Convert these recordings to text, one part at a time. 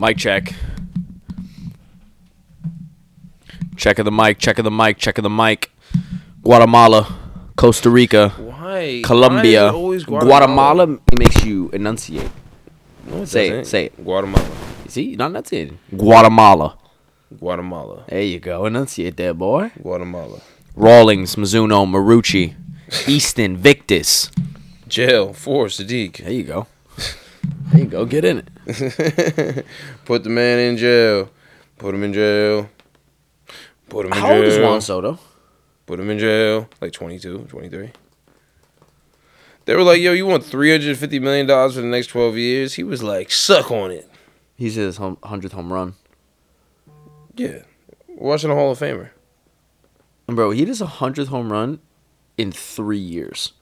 Mic check. Check of the mic, check of the mic, check of the mic. Guatemala, Costa Rica, why? Colombia. Why Guatemala makes you enunciate. No, say it. Guatemala. You see, you're not enunciating. Guatemala. There you go. Enunciate there, boy. Guatemala. Rawlings, Mizuno, Marucci, Easton, Victus. Jail, Forrest, Sadiq. There you go. There you go. Get in it. Put the man in jail. Put him in jail. Put him in jail. How old is Juan Soto? Put him in jail. Like 22, 23. They were like, yo, you want $350 million for the next 12 years? He was like, suck on it. He's his 100th home run. Yeah. Watching a Hall of Famer. Bro, he does 100th home run in 3 years.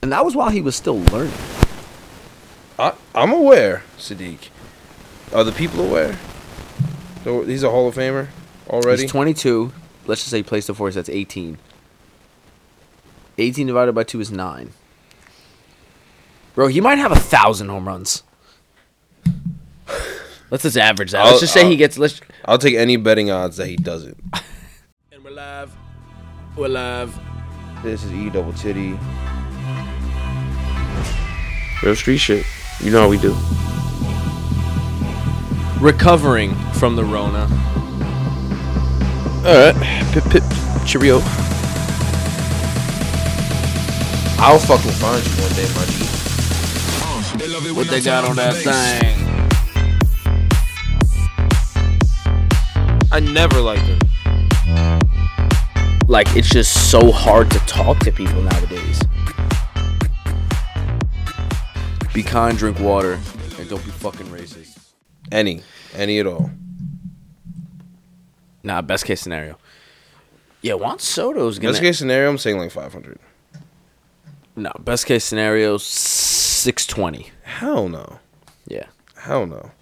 And that was while he was still learning. I'm aware, Sadiq. Are the people aware? He's a Hall of Famer already? He's 22. Let's just say he plays the four, so that's 18. 18 divided by 2 is 9. Bro, he might have 1,000 home runs. Let's just average that. Let's just say he gets... I'll take any betting odds that he doesn't. And we're live. We're live. This is E-Double Titty. Real street shit. You know how we do. Recovering from the Rona. Alright. Pip. Cheerio. I'll fucking find you one day, my G. What they got on that thing? I never liked it. Like, it's just so hard to talk to people nowadays. Be kind, drink water, and don't be fucking racist. Any at all. Nah, best case scenario. Yeah, Juan Soto's gonna... Best case scenario, I'm saying like 500. No, best case scenario, 620. Hell no. Yeah. Hell no.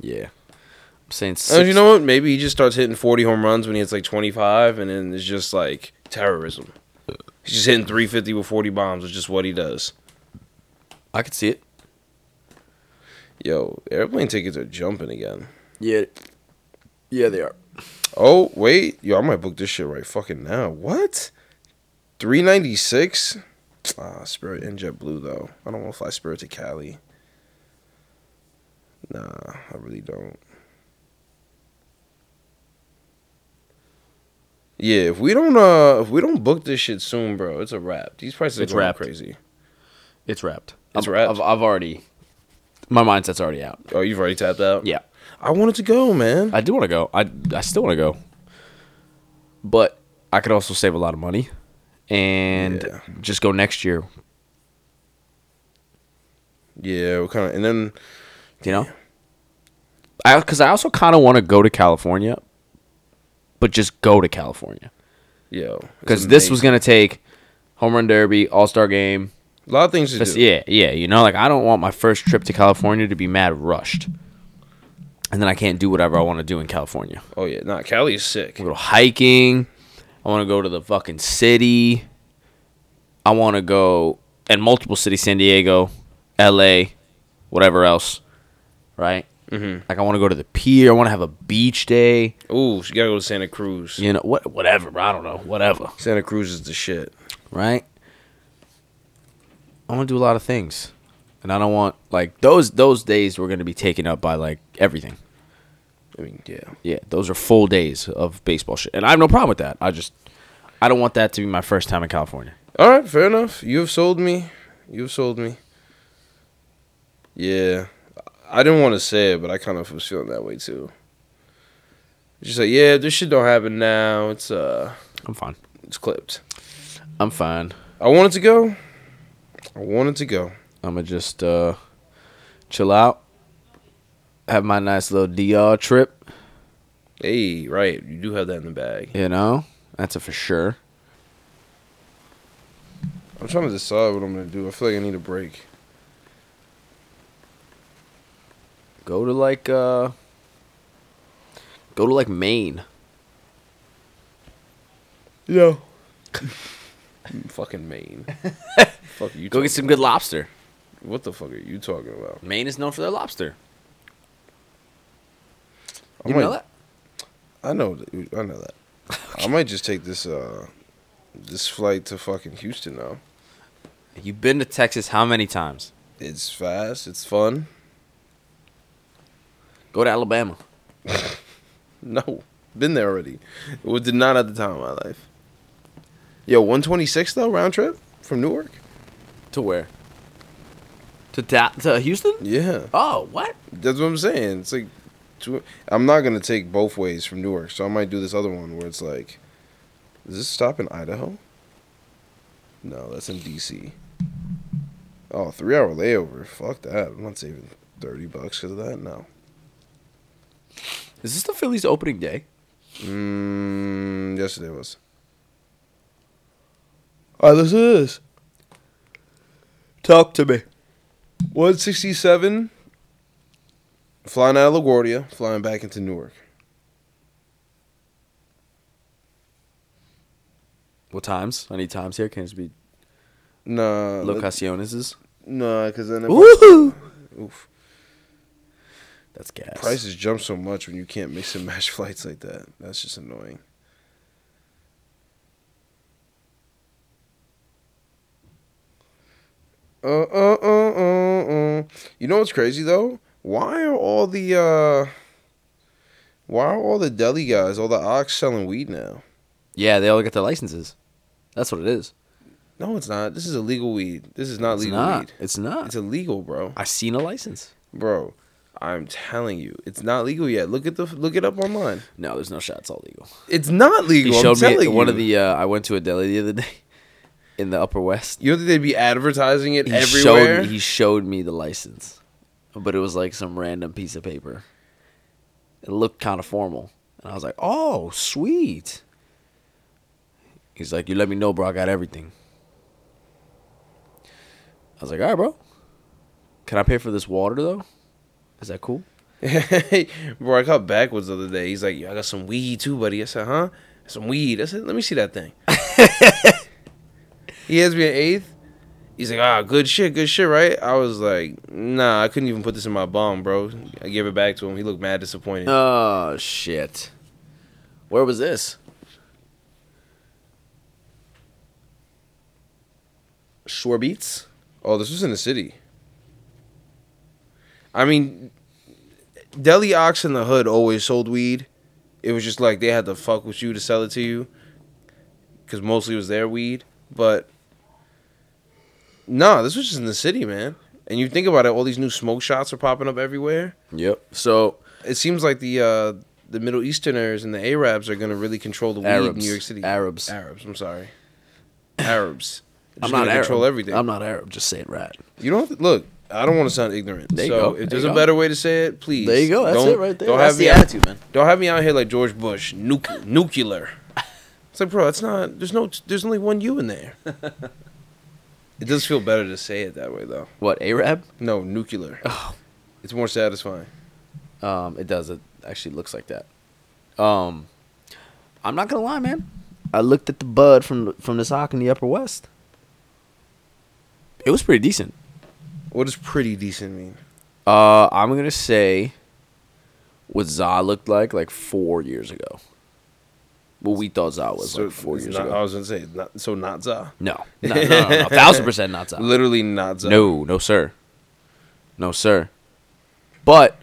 Yeah. I'm saying 620. You know what? Maybe he just starts hitting 40 home runs when he hits like 25, and then it's just like terrorism. He's just hitting 350 with 40 bombs, which is what he does. I could see it. Yo, airplane tickets are jumping again. Yeah, they are. Oh, wait. Yo, I might book this shit right fucking now. What? $396? Spirit and JetBlue, though. I don't want to fly Spirit to Cali. Nah, I really don't. Yeah, if we don't book this shit soon, bro, it's a wrap. These prices are going crazy. It's wrapped. I've already... My mindset's already out. Oh, you've already tapped out? Yeah. I wanted to go, man. I do want to go. I still want to go. But I could also save a lot of money and just go next year. Yeah, what kind of... And then... You know? Because I also kind of want to go to California, but just go to California. Yeah. Because this was going to take Home Run Derby, All-Star Game... A lot of things to do. Yeah, you know, like I don't want my first trip to California to be mad rushed. And then I can't do whatever I want to do in California. Oh, yeah. Nah, Cali is sick. I want to go hiking. I want to go to the fucking city. I want to go in multiple cities, San Diego, L.A., whatever else, right? Mm-hmm. Like I want to go to the pier. I want to have a beach day. Ooh, so you got to go to Santa Cruz. You know, whatever, bro. I don't know. Whatever. Santa Cruz is the shit. Right? I want to do a lot of things, and I don't want, like, those days were going to be taken up by, like, everything. I mean, yeah. Yeah, those are full days of baseball shit, and I have no problem with that. I don't want that to be my first time in California. All right, fair enough. You've sold me. Yeah. I didn't want to say it, but I kind of was feeling that way, too. Just like, yeah, this shit don't happen now. It's, I'm fine. It's clipped. I'm fine. I wanted to go. I'm going to just chill out, have my nice little DR trip. Hey, right. You do have that in the bag. You know? That's a for sure. I'm trying to decide what I'm going to do. I feel like I need a break. Go to Maine. Yeah. Fucking Maine. Fuck you. Go get some good lobster. What the fuck are you talking about? Maine is known for their lobster. You know that? I know that. Okay. I might just take this this flight to fucking Houston now. You've been to Texas how many times? It's fast. It's fun. Go to Alabama. No. Been there already. It did not at the time of my life. Yo, 126 though, round trip from Newark. To where? To Houston? Yeah. Oh, what? That's what I'm saying. It's like, I'm not going to take both ways from Newark, so I might do this other one where it's like, does this stop in Idaho? No, that's in D.C. Oh, 3-hour layover. Fuck that. I'm not saving $30 because of that. No. Is this the Phillies opening day? Yesterday was. All right, listen to this. Talk to me. 167. Flying out of LaGuardia, flying back into Newark. What times? I need times here. Can it be? Nah. Locaciones? Nah, because then. Woohoo! Oof. That's gas. Prices jump so much when you can't mix and match flights like that. That's just annoying. You know what's crazy though? Why are all the deli guys, all the ox selling weed now? Yeah, they all got their licenses. That's what it is. No, it's not. This is illegal weed. This is not weed. It's not. It's illegal, bro. I seen a license. Bro, I'm telling you, it's not legal yet. Look it up online. No, there's no shot. It's all legal. It's not legal. He showed me one of the. I went to a deli the other day in the Upper West. You don't think they'd be advertising it everywhere? He showed me the license. But it was like some random piece of paper. It looked kind of formal. And I was like, oh, sweet. He's like, you let me know, bro. I got everything. I was like, all right, bro. Can I pay for this water, though? Is that cool? Bro, I got backwards the other day. He's like, yo, I got some weed, too, buddy. I said, huh? Some weed. I said, let me see that thing. He hands me an eighth. He's like, ah, good shit, right? I was like, nah, I couldn't even put this in my bong, bro. I gave it back to him. He looked mad disappointed. Oh, shit. Where was this? Schwarbeats? Oh, this was in the city. I mean, deli ox in the hood always sold weed. It was just like they had to fuck with you to sell it to you because mostly it was their weed, but... No, this was just in the city, man. And you think about it, all these new smoke shots are popping up everywhere. Yep. So it seems like the Middle Easterners and the Arabs are going to really control the weed in New York City. Arabs. I'm sorry. Arabs. I'm not Arab. Control everything. I'm not Arab. Just say it right. You don't have to, look. I don't want to sound ignorant. There you go. If there's a better way to say it, please. There you go. That's it right there. That's the attitude, man. Don't have me out here like George Bush. Nuclear. It's like, bro. It's not. There's only one you in there. It does feel better to say it that way, though. What, Arab? No, nuclear. Oh. It's more satisfying. It does. It actually looks like that. I'm not going to lie, man. I looked at the bud from this hock in the Upper West. It was pretty decent. What does pretty decent mean? I'm going to say what Zah looked like 4 years ago. Well, we thought Zah was like 4 years ago. I was going to say, not Zah. No. 1000% not Zah. Literally not Zah. No, sir. But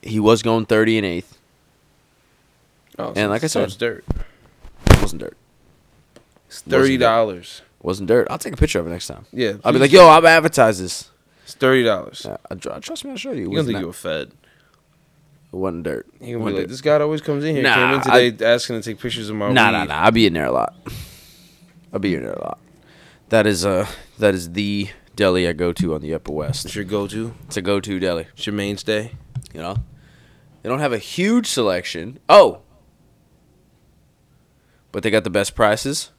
he was going 30 and 8th. Oh, and like I said, it wasn't dirt. It's $30. Wasn't dirt. I'll take a picture of it next time. Yeah. I'll be like, yo, I'll advertise this. It's $30. Trust me, I'll show you. You don't think you were fed. It wasn't dirt. He gonna be like, this guy always comes in here. Nah, came in today asking to take pictures of my weed. Nah. I'll be in there a lot. That is the deli I go to on the Upper West. It's your go-to? It's a go-to deli. It's your mainstay? You know? They don't have a huge selection. Oh! But they got the best prices.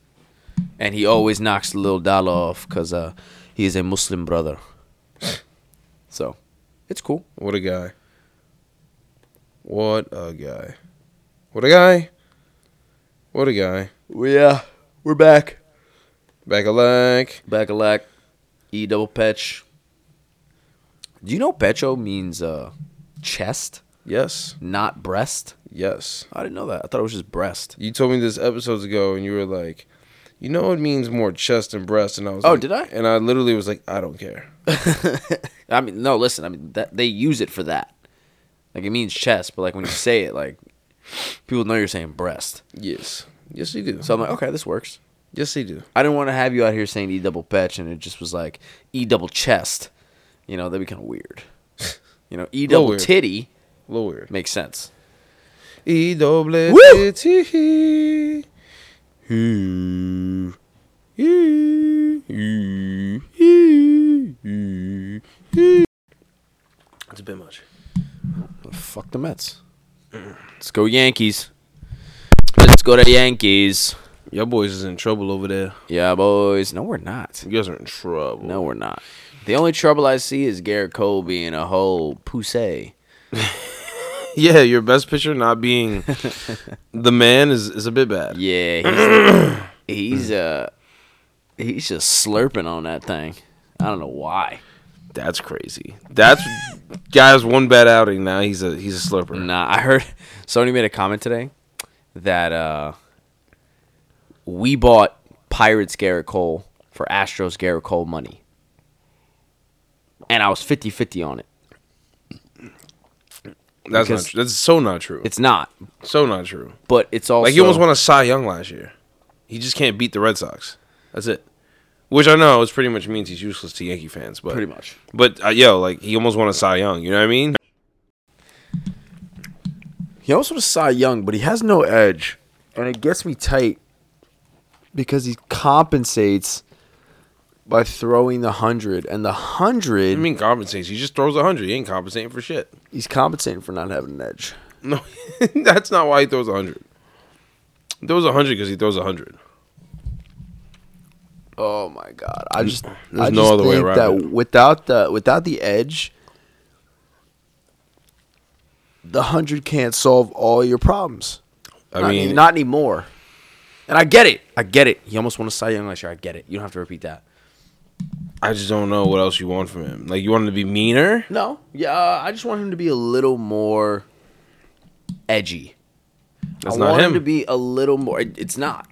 And he always knocks the little dollar off because he is a Muslim brother. So, it's cool. What a guy. Yeah, we're back. Back-a-lack. E-Double Petch. Do you know pecho means chest? Yes. Not breast? Yes. I didn't know that. I thought it was just breast. You told me this episodes ago, and you were like, you know it means more chest and breast, and I was like... Oh, did I? And I literally was like, I don't care. I mean, no, listen, I mean, that, they use it for that. Like, it means chest, but, like, when you say it, like, people know you're saying breast. Yes. Yes, you do. So I'm like, okay, this works. Yes, they do. I didn't want to have you out here saying E-Double Petch, and it just was like, E-Double Chest. You know, that'd be kind of weird. You know, E-Double Titty makes sense. E-Double Titty. That's a bit much. Fuck the Mets. Let's go Yankees. Let's go to Yankees. Y'all boys is in trouble over there. Yeah, boys. No, we're not. You guys are in trouble. No, we're not. The only trouble I see is Gerrit Cole being a whole pussy. Yeah, your best pitcher not being the man is a bit bad. Yeah, he's just slurping on that thing. I don't know why. That's crazy. That's guys one bad outing now. He's a slurper. Nah, I heard somebody made a comment today that we bought Pirates Gerrit Cole for Astros Gerrit Cole money. And I was 50-50 on it. That's not true. That's so not true. It's not. So not true. But it's also... Like, he almost won a Cy Young last year. He just can't beat the Red Sox. That's it. Which I know is pretty much means he's useless to Yankee fans. But pretty much. But, yo, like, he almost won a Cy Young. You know what I mean? He almost won a Cy Young, but he has no edge. And it gets me tight because he compensates... by throwing the 100. And the 100... I mean compensates. He just throws 100. He ain't compensating for shit. He's compensating for not having an edge. No, that's not why he throws 100. He throws 100 because he throws 100. Oh, my God. There's no other way around. That without the edge, the 100 can't solve all your problems. Not anymore. And I get it. He almost won a Cy Young last year. I get it. You don't have to repeat that. I just don't know what else you want from him. Like, you want him to be meaner? No. Yeah, I just want him to be a little more edgy. That's not him. I want him to be a little more... It's not.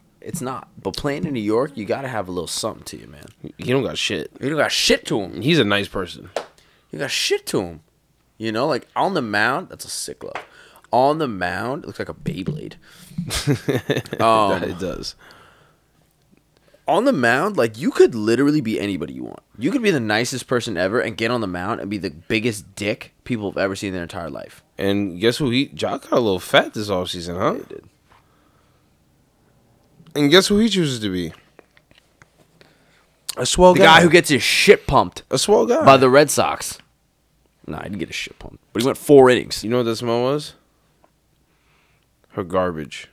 But playing in New York, you got to have a little something to you, man. He don't got shit. You don't got shit to him. He's a nice person. You got shit to him. You know, like, on the mound, that's a sick love. On the mound, it looks like a Beyblade. It does. On the mound, like, you could literally be anybody you want. You could be the nicest person ever and get on the mound and be the biggest dick people have ever seen in their entire life. And guess who he... Jock got a little fat this offseason, huh? Yeah, he did. And guess who he chooses to be? A swell guy. The guy who gets his shit pumped. A swell guy. By the Red Sox. Nah, he didn't get his shit pumped. But he went 4 innings. You know what that smell was? Her garbage.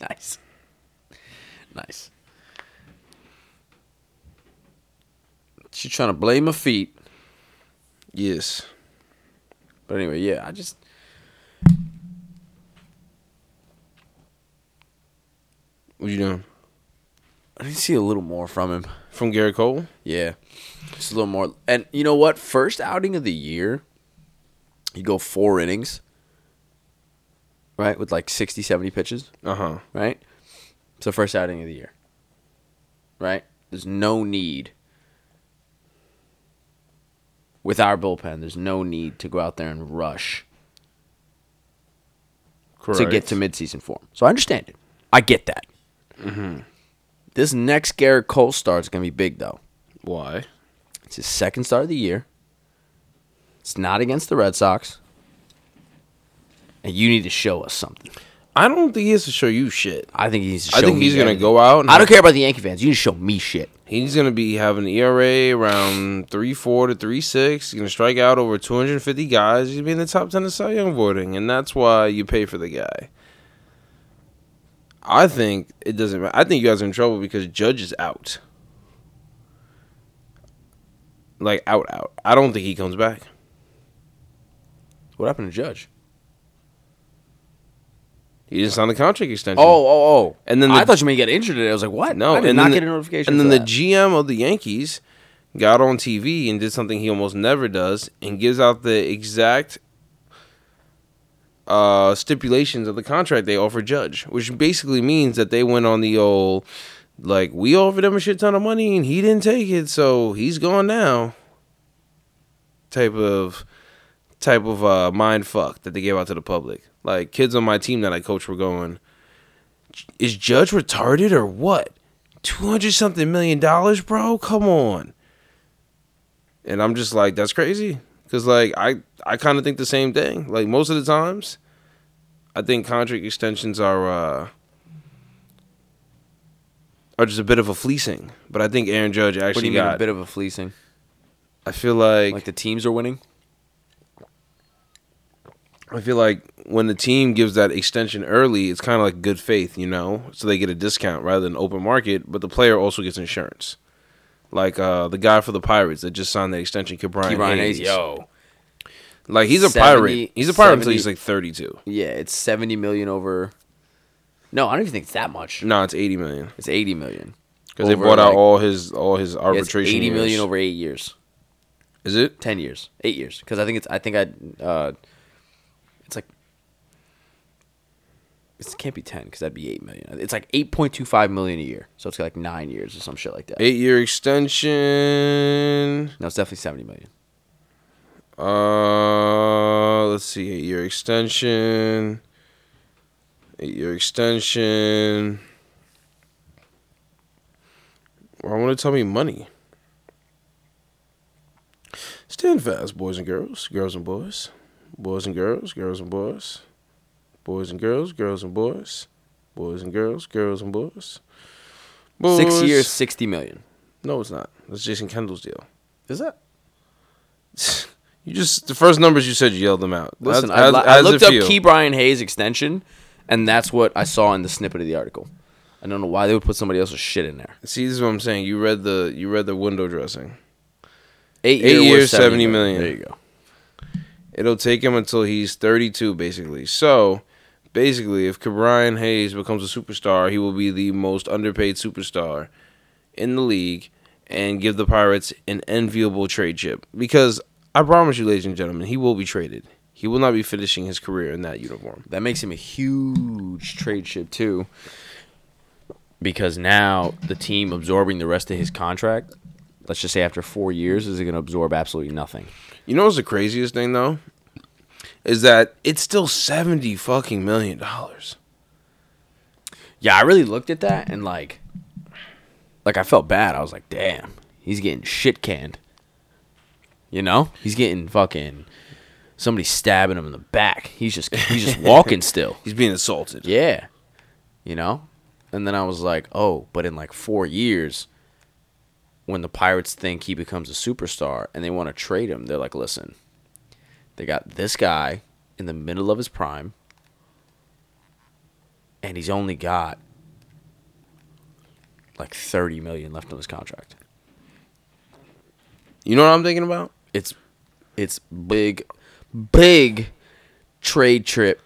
Nice. Nice. She's trying to blame her feet. Yes. But anyway, yeah, I just... What you doing? I need to see a little more from him. From Gerrit Cole? Yeah. Just a little more. And you know what? First outing of the year, you go 4 innings, right? With like 60, 70 pitches. Uh-huh. Right? It's the first outing of the year, right? There's no need with our bullpen. There's no need to go out there and rush to get to midseason form. So I understand it. I get that. Mm-hmm. This next Gerrit Cole start is going to be big, though. Why? It's his second start of the year. It's not against the Red Sox. And you need to show us something. I don't think he has to show you shit. I think he needs to show me. I think he's going to go out. I don't care about the Yankee fans. You need to show me shit. He's going to be having an ERA around 3.4 to 3.6. He's going to strike out over 250 guys. He's going to be in the top 10 of Cy Young voting, and that's why you pay for the guy. I think it doesn't matter. I think you guys are in trouble because Judge is out. Like, out. I don't think he comes back. What happened to Judge? He didn't sign the contract extension. Oh. And then I thought you may get injured today. I was like, what? No. I did not get a notification. And then the GM of the Yankees got on TV and did something he almost never does and gives out the exact stipulations of the contract they offer Judge, which basically means that they went on the old, like, we offered him a shit ton of money and he didn't take it, so he's gone now type of mind fuck that they gave out to the public. Like, kids on my team that I coach were going, is Judge retarded or what? $200-something million, bro? Come on. And I'm just like, that's crazy. Because, like, I kind of think the same thing. Like, most of the times, I think contract extensions are just a bit of a fleecing. But I think Aaron Judge actually got... What do you mean a bit of a fleecing? I feel like... Like the teams are winning? I feel like when the team gives that extension early, it's kind of like good faith, you know? So they get a discount rather than open market, but the player also gets insurance. Like the guy for the Pirates that just signed the extension, Ke'Bryan Hayes. Yo. Like, he's a Pirate. He's a Pirate until he's like 32. Yeah, it's $70 million over. No, I don't even think it's that much. No, it's $80 million. It's $80 million. Because they bought out all his arbitration. It's $80 million over 8 years. Is it? 10 years. 8 years. Because it can't be 10 because that'd be $8 million. It's like $8.25 million a year, so it's like 9 years or some shit like that. 8 year extension. No, it's definitely $70 million. Let's see, 8 year extension. 8 year extension. Well, I want to tell me money. Stand fast, boys and girls, girls and boys, boys and girls, girls and boys. Boys and girls, girls and boys. Boys and girls, girls and boys. Boys. 6 years, $60 million. No, it's not. That's Jason Kendall's deal. Is that? You just, the first numbers you said, you yelled them out. Listen, I looked up Ke'Bryan Hayes extension, and that's what I saw in the snippet of the article. I don't know why they would put somebody else's shit in there. See, this is what I'm saying. You read the window dressing. 8 years, $70 million. There you go. It'll take him until he's 32, basically. So... Basically, if Ke'Bryan Hayes becomes a superstar, he will be the most underpaid superstar in the league and give the Pirates an enviable trade chip. Because I promise you, ladies and gentlemen, he will be traded. He will not be finishing his career in that uniform. That makes him a huge trade chip, too. Because now the team absorbing the rest of his contract, let's just say after 4 years, is going to absorb absolutely nothing. You know what's the craziest thing, though? Is that it's still $70 million. Yeah, I really looked at that and like I felt bad. I was like, damn, he's getting shit canned. You know? He's getting fucking somebody stabbing him in the back. He's just walking still. He's being assaulted. Yeah. You know? And then I was like, oh, but in like 4 years, when the Pirates think he becomes a superstar and they want to trade him, they're like, listen. They got this guy in the middle of his prime, and he's only got like $30 million left on his contract. You know what I'm thinking about? It's big trade chip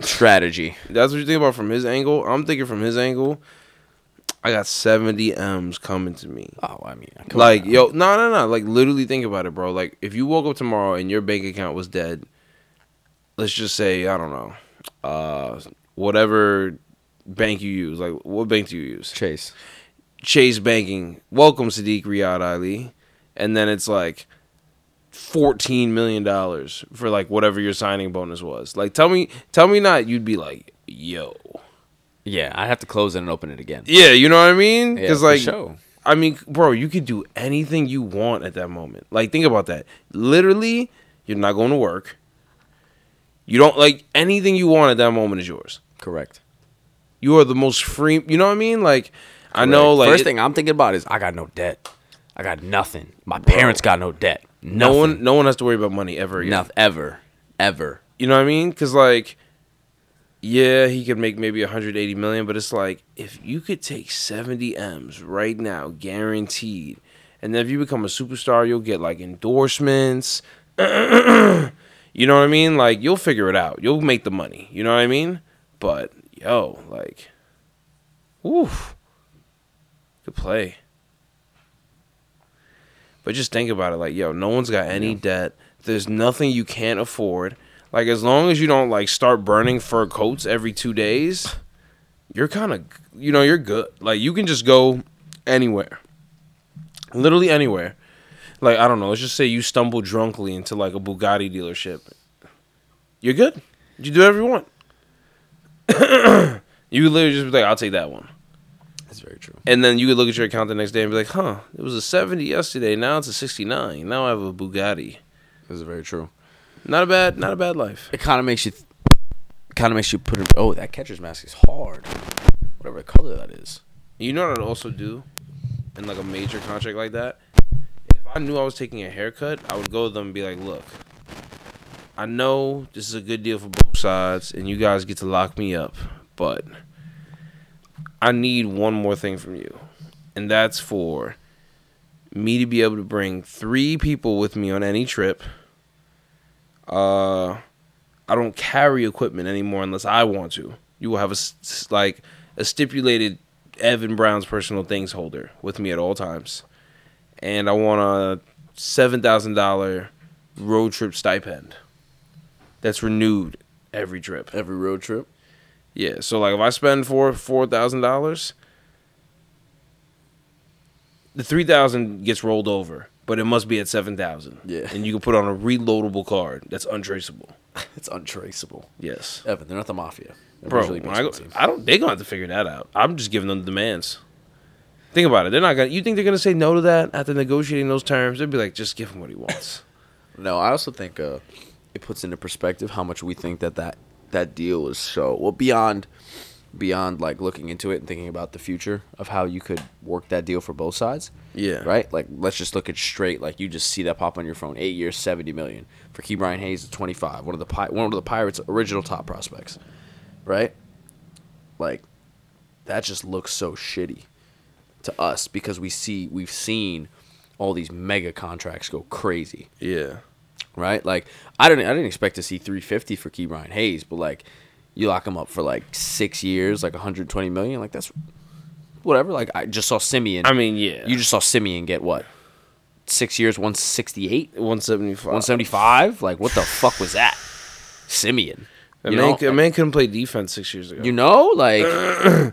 strategy. That's what you think about from his angle. I'm thinking from his angle. I got 70 M's coming to me. Oh, I mean, like, yo, no. Like, literally think about it, bro. Like, if you woke up tomorrow and your bank account was dead, let's just say, I don't know, whatever bank you use. Like, what bank do you use? Chase Banking. Welcome, Sadiq Riyad Ali. And then it's like $14 million for, like, whatever your signing bonus was. Like, tell me not you'd be like, yo. Yeah, I'd have to close it and open it again. Yeah, you know what I mean? Because, yeah, like, sure. I mean, bro, you could do anything you want at that moment. Like, think about that. Literally, you're not going to work. You don't, like, anything you want at that moment is yours. Correct. You are the most free, you know what I mean? Like, correct. I know, like. First thing I'm thinking about is I got no debt. I got nothing. My parents got no debt. Nothing. No one has to worry about money ever again. Nothing. Ever. You know what I mean? Because, like. Yeah, he could make maybe $180 million, but it's like, if you could take 70 M's right now, guaranteed, and then if you become a superstar, you'll get, like, endorsements. You You know what I mean? Like, you'll figure it out. You'll make the money. You know what I mean? But, yo, like, oof. Good play. But just think about it. Like, yo, no one's got any debt. There's nothing you can't afford. Like, as long as you don't, like, start burning fur coats every 2 days, you're kind of, you know, you're good. Like, you can just go anywhere. Literally anywhere. Like, I don't know. Let's just say you stumble drunkenly into, like, a Bugatti dealership. You're good. You do whatever you want. You could literally just be like, I'll take that one. That's very true. And then you could look at your account the next day and be like, huh, it was a 70 yesterday. Now it's a 69. Now I have a Bugatti. That's very true. Not a bad life. It kind of makes you put it. Oh, that catcher's mask is hard. Whatever color that is. You know what I'd also do in, like, a major contract like that? If I knew I was taking a haircut, I would go to them and be like, look, I know this is a good deal for both sides, and you guys get to lock me up, but I need one more thing from you, and that's for me to be able to bring 3 people with me on any trip. I don't carry equipment anymore unless I want to. You will have a stipulated Evan Brown's personal things holder with me at all times. And I want a $7,000 road trip stipend that's renewed every trip. Every road trip? Yeah. So, like, if I spend $4,000, the $3,000 gets rolled over, but it must be at $7,000. Yeah. And you can put on a reloadable card that's untraceable. It's untraceable. Yes. Evan, they're not the mafia. They're they're gonna have to figure that out. I'm just giving them the demands. Think about it. They're not gonna. You think they're gonna say no to that after negotiating those terms? They'd be like, just give him what he wants. No, I also think it puts into perspective how much we think that deal is so well beyond like looking into it and thinking about the future of how you could work that deal for both sides. Yeah. Right? Like, let's just look at straight. Like, you just see that pop on your phone. 8 years, $70 million. For Ke'Bryan Hayes, it's 25. One of the Pirates' original top prospects. Right? Like, that just looks so shitty to us because we've seen all these mega contracts go crazy. Yeah. Right? Like, I didn't expect to see 350 for Ke'Bryan Hayes, but, like, you lock him up for, like, 6 years, like, $120 million. Like, that's whatever. Like, I just saw Simeon. I mean, yeah. You just saw Simeon get what? 6 years, 168? 175. 175? Like, what the fuck was that? Simeon. A man couldn't play defense 6 years ago. You know? Like,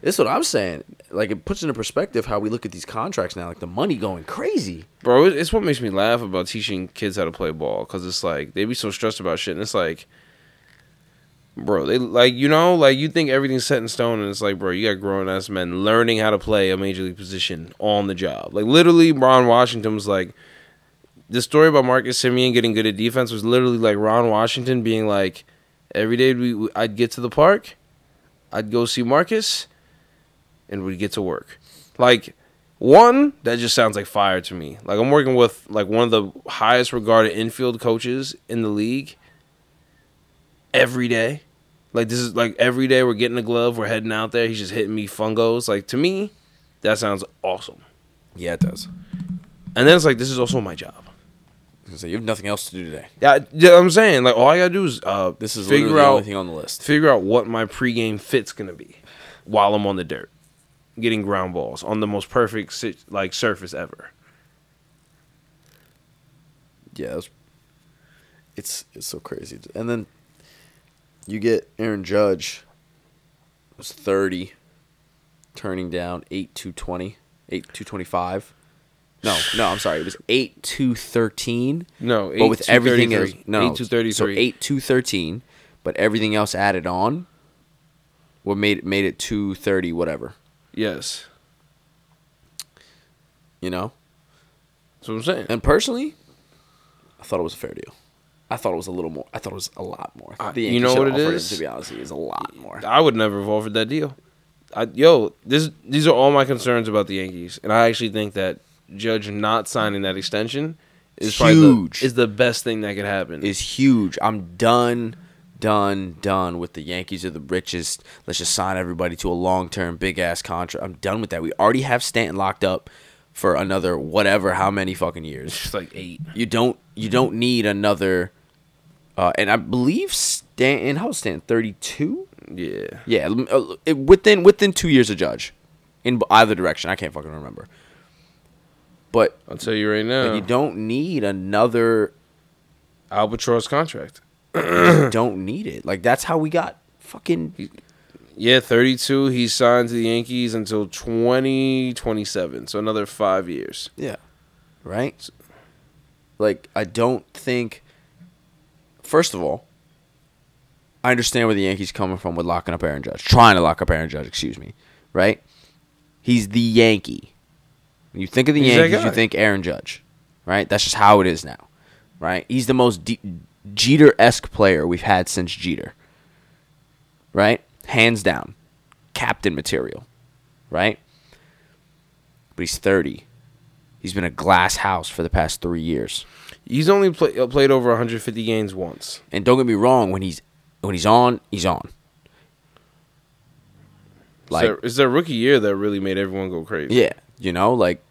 this is what I'm saying. Like, it puts into perspective how we look at these contracts now. Like, the money going crazy. Bro, it's what makes me laugh about teaching kids how to play ball. Because it's like, they be so stressed about shit. And it's like, bro, they, like, you know, like, you think everything's set in stone, and it's like, bro, you got grown-ass men learning how to play a major league position on the job. Like, literally, Ron Washington was like, the story about Marcus Simeon getting good at defense was literally like Ron Washington being like, every day I'd get to the park, I'd go see Marcus, and we'd get to work. Like, one, that just sounds like fire to me. Like, I'm working with, like, one of the highest regarded infield coaches in the league every day. Like, this is, like, every day we're getting a glove, we're heading out there, he's just hitting me fungos. Like, to me, that sounds awesome. Yeah, it does. And then it's like, this is also my job. I was gonna say, you have nothing else to do today. Yeah, I'm saying, like, all I gotta do is this is figure out the only thing on the list. Figure out what my pregame fit's gonna be while I'm on the dirt, getting ground balls on the most perfect, like, surface ever. Yeah, it's so crazy. And then you get Aaron Judge, was 30, turning down 8,225. No, I'm sorry. It was 8,213. No, 8,233. But with everything else, no, 8,233. So 8,213, but everything else added on, what made it 230 whatever. Yes. You know. That's what I'm saying. And personally, I thought it was a fair deal. I thought it was a little more. I thought it was a lot more. You know what it is? To be honest, it is a lot more. I would never have offered that deal. These are all my concerns about the Yankees, and I actually think that Judge not signing that extension is huge. Is the best thing that could happen. Is huge. I'm done with the Yankees are the richest. Let's just sign everybody to a long-term big-ass contract. I'm done with that. We already have Stanton locked up for another whatever how many fucking years. It's like 8. You don't need another And I believe Stanton, how was Stanton, 32? Yeah. Yeah, within 2 years of Judge in either direction. I can't fucking remember. But I'll tell you right now. You don't need another albatross contract. You don't need it. Like, that's how we got fucking... Yeah, 32. He signed to the Yankees until 2027. So another 5 years. Yeah. Right? Like, I don't think... First of all, I understand where the Yankees coming from with locking up Aaron Judge. Trying to lock up Aaron Judge, excuse me. Right? He's the Yankee. When you think of the Yankees, you think Aaron Judge. Right? That's just how it is now. Right? He's the most Jeter-esque player we've had since Jeter. Right? Hands down. Captain material. Right? But he's 30. He's been a glass house for the past 3 years. He's only played over 150 games once. And don't get me wrong, when he's on, he's on. Like, it's their rookie year that really made everyone go crazy. Yeah, you know, like,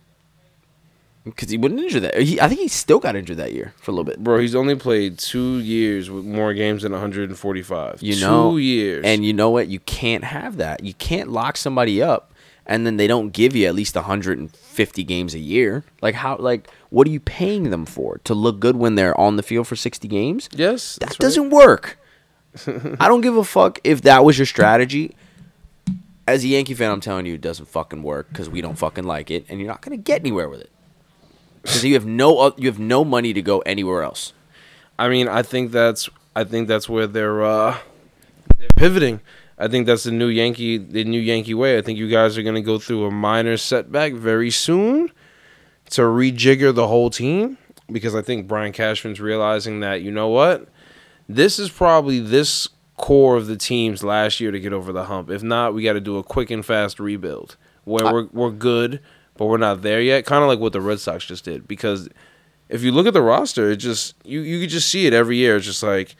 because he wouldn't injure that. I think he still got injured that year for a little bit. Bro, he's only played 2 years with more games than 145. You know, 2 years. And you know what? You can't have that. You can't lock somebody up and then they don't give you at least 150 games a year. Like, how? Like, what are you paying them for? To look good when they're on the field for 60 games? Yes. That doesn't work. I don't give a fuck if that was your strategy. As a Yankee fan, I'm telling you, it doesn't fucking work because we don't fucking like it, and you're not going to get anywhere with it because you have no money to go anywhere else. I mean, I think that's where they're pivoting. I think that's the new Yankee way. I think you guys are going to go through a minor setback very soon to rejigger the whole team because I think Brian Cashman's realizing that, you know what, this is probably this core of the team's last year to get over the hump. If not, we got to do a quick and fast rebuild where we're good, but we're not there yet. Kind of like what the Red Sox just did, because if you look at the roster, it just you could just see it every year. It's just like,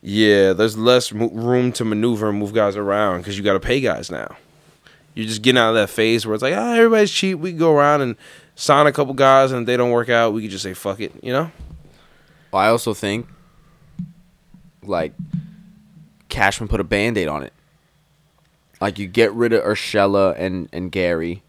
yeah, there's less room to maneuver and move guys around because you got to pay guys now. You're just getting out of that phase where it's like, everybody's cheap. We can go around and sign a couple guys, and if they don't work out, we can just say fuck it, you know? Well, I also think, like, Cashman put a Band-Aid on it. Like, you get rid of Urshela and Gary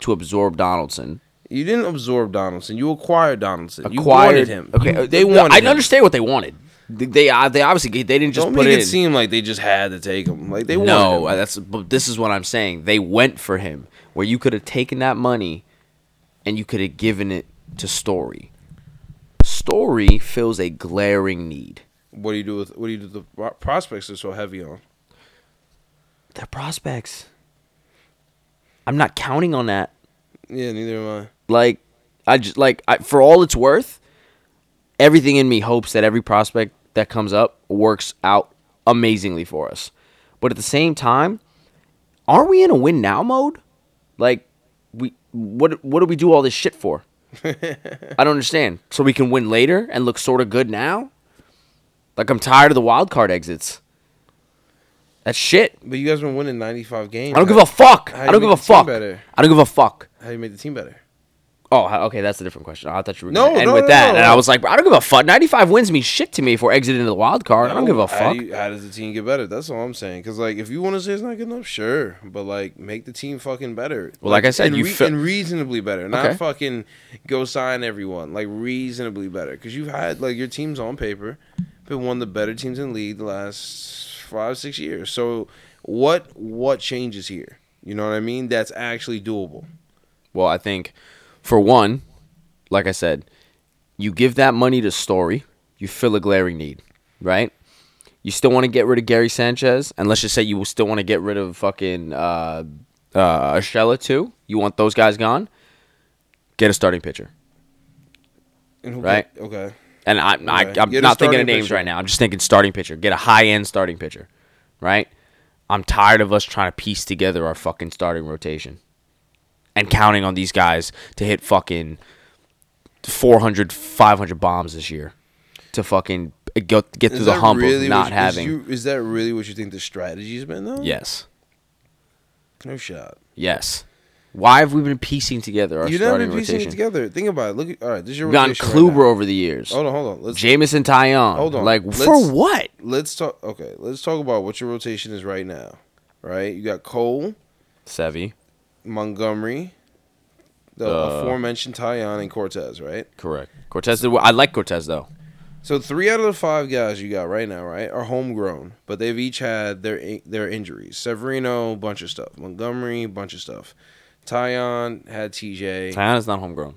to absorb Donaldson. You didn't absorb Donaldson. You acquired Donaldson. You wanted him. Okay, they wanted him. I understand what they wanted. They obviously they didn't just put it in. Don't make it seem like they just had to take him. Like, they wanted him. No, but this is what I'm saying. They went for him, where you could have taken that money and you could have given it to Story. Story fills a glaring need. What do you do with the prospects they're so heavy on? They're prospects. I'm not counting on that. Yeah, neither am I. Like, for all it's worth, everything in me hopes that every prospect that comes up works out amazingly for us. But at the same time, aren't we in a win now mode? Like, what do we do all this shit for? I don't understand. So we can win later and look sort of good now? Like, I'm tired of the wild card exits. That's shit. But you guys been winning 95 games. I don't give a fuck. How do you make the team better? Oh, okay, that's a different question. I thought you were going to end with that. No. And I was like, I don't give a fuck. 95 wins mean shit to me if we're exiting the wild card. I don't give a fuck. How does the team get better? That's all I'm saying. Because, like, if you want to say it's not good enough, sure. But, like, make the team fucking better. Well, like I said, and reasonably better. Not fucking go sign everyone. Like, reasonably better. Because you've had, like, your team's on paper been one of the better teams in the league the last 5-6 years. So what changes here? You know what I mean? That's actually doable. Well, I think... For one, like I said, you give that money to Story, you fill a glaring need, right? You still want to get rid of Gary Sanchez, and let's just say you will still want to get rid of fucking Urshela too. You want those guys gone? Get a starting pitcher, right? Okay. And I'm not thinking of names right now. I'm just thinking starting pitcher. Get a high-end starting pitcher, right? I'm tired of us trying to piece together our fucking starting rotation and counting on these guys to hit fucking 400, 500 bombs this year to fucking get through the hump of not having. Is that really what you think the strategy's been, though? Yes. No shot. Yes. Why have we been piecing together our starting rotation? You've never been piecing it together. Think about it. Look, all right, this is your rotation. We've gotten Kluber over the years. Hold on. Jameson Taillon. Hold on. Like, for what? Let's talk. Okay, let's talk about what your rotation is right now. Right? You got Cole. Sevy. Montgomery. The aforementioned Taillon and Cortes, right? Correct. Cortes. I like Cortes, though. So 3 out of the 5 guys you got right now, right, are homegrown, but they've each had their injuries. Severino, bunch of stuff. Montgomery, bunch of stuff. Taillon had TJ. Taillon is not homegrown.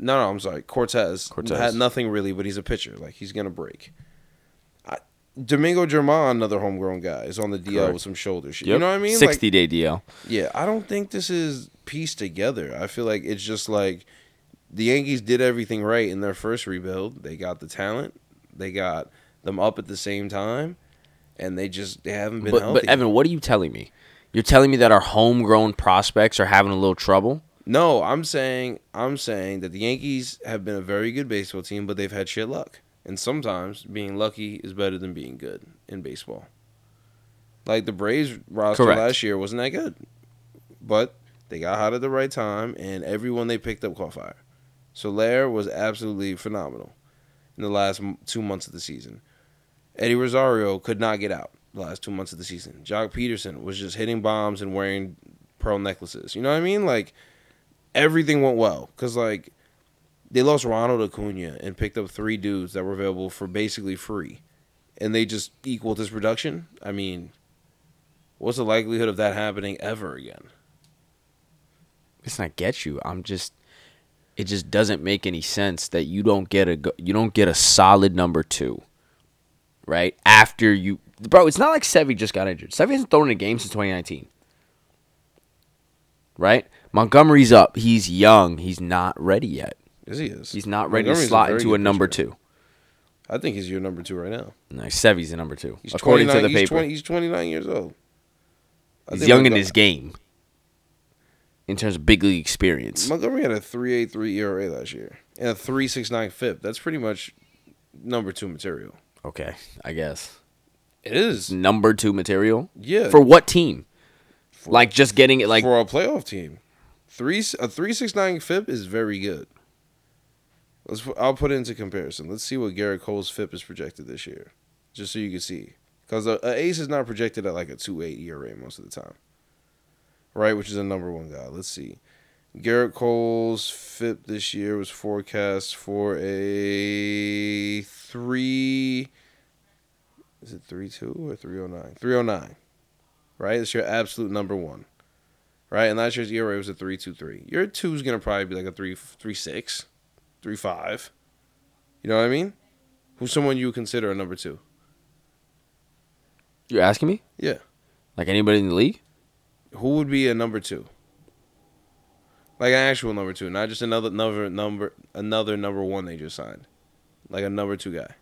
No, I'm sorry. Cortes had nothing really, but he's a pitcher. Like, he's going to break. Domingo Germán, another homegrown guy, is on the DL with some shoulder shit. Yep. You know what I mean? 60-day DL. Yeah, I don't think this is pieced together. I feel like it's just like the Yankees did everything right in their first rebuild. They got the talent. They got them up at the same time, and they haven't been healthy. But, Evan, what are you telling me? You're telling me that our homegrown prospects are having a little trouble? No, I'm saying that the Yankees have been a very good baseball team, but they've had shit luck. And sometimes being lucky is better than being good in baseball. Like the Braves roster last year wasn't that good. But they got hot at the right time, and everyone they picked up caught fire. Soler was absolutely phenomenal in the last 2 months of the season. Eddie Rosario could not get out the last 2 months of the season. Jock Peterson was just hitting bombs and wearing pearl necklaces. You know what I mean? Like, everything went well. Because, like, they lost Ronald Acuna and picked up 3 dudes that were available for basically free. And they just equaled his production. I mean, what's the likelihood of that happening ever again? It's not get you. It just doesn't make any sense that you don't get a solid number 2, right? After you, bro, it's not like Sevy just got injured. Sevy hasn't thrown in a game since 2019, right? Montgomery's up. He's young. He's not ready yet. Yes, he is. He's not ready to slot into a number 2. I think he's your number 2 right now. No, Sevy's the number 2, according to the paper. He's 29 years old. He's young in his game. In terms of big league experience. Montgomery had a 3.83 ERA last year. And a 3.69 FIP. That's pretty much number 2 material. Okay, I guess. It is. Number 2 material? Yeah. For what team? Like just getting it like... For a playoff team. A 3.69 FIP is very good. I'll put it into comparison. Let's see what Gerrit Cole's FIP is projected this year. Just so you can see. Because an ace is not projected at like a 2.8 ERA most of the time. Right, which is a number 1 guy. Let's see. Gerrit Cole's FIP this year was forecast for a 3... Is it 3.2 or 3.09? 3.09. Right? It's your absolute number 1. Right? And last year's ERA was a 3.23. Your 2 is going to probably be like a 3.6, 3.5. You know what I mean? Who's someone you would consider a number 2? You're asking me? Yeah. Like anybody in the league? Who would be a number 2? Like an actual number 2, not just another number 1 they just signed. Like a number 2 guy.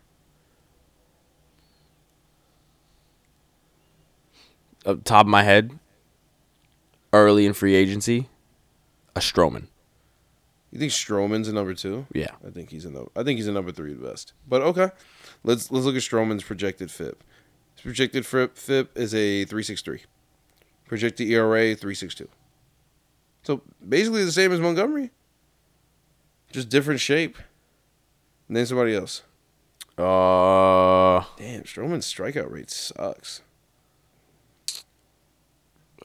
Up top of my head, early in free agency, a Stroman. You think Stroman's a number 2? Yeah, I think he's a number 3 at best. But okay, let's look at Stroman's projected FIP. His projected FIP is a 3.63. Projected ERA 3.62. So basically the same as Montgomery. Just different shape. Name somebody else. Damn, Stroman's strikeout rate sucks.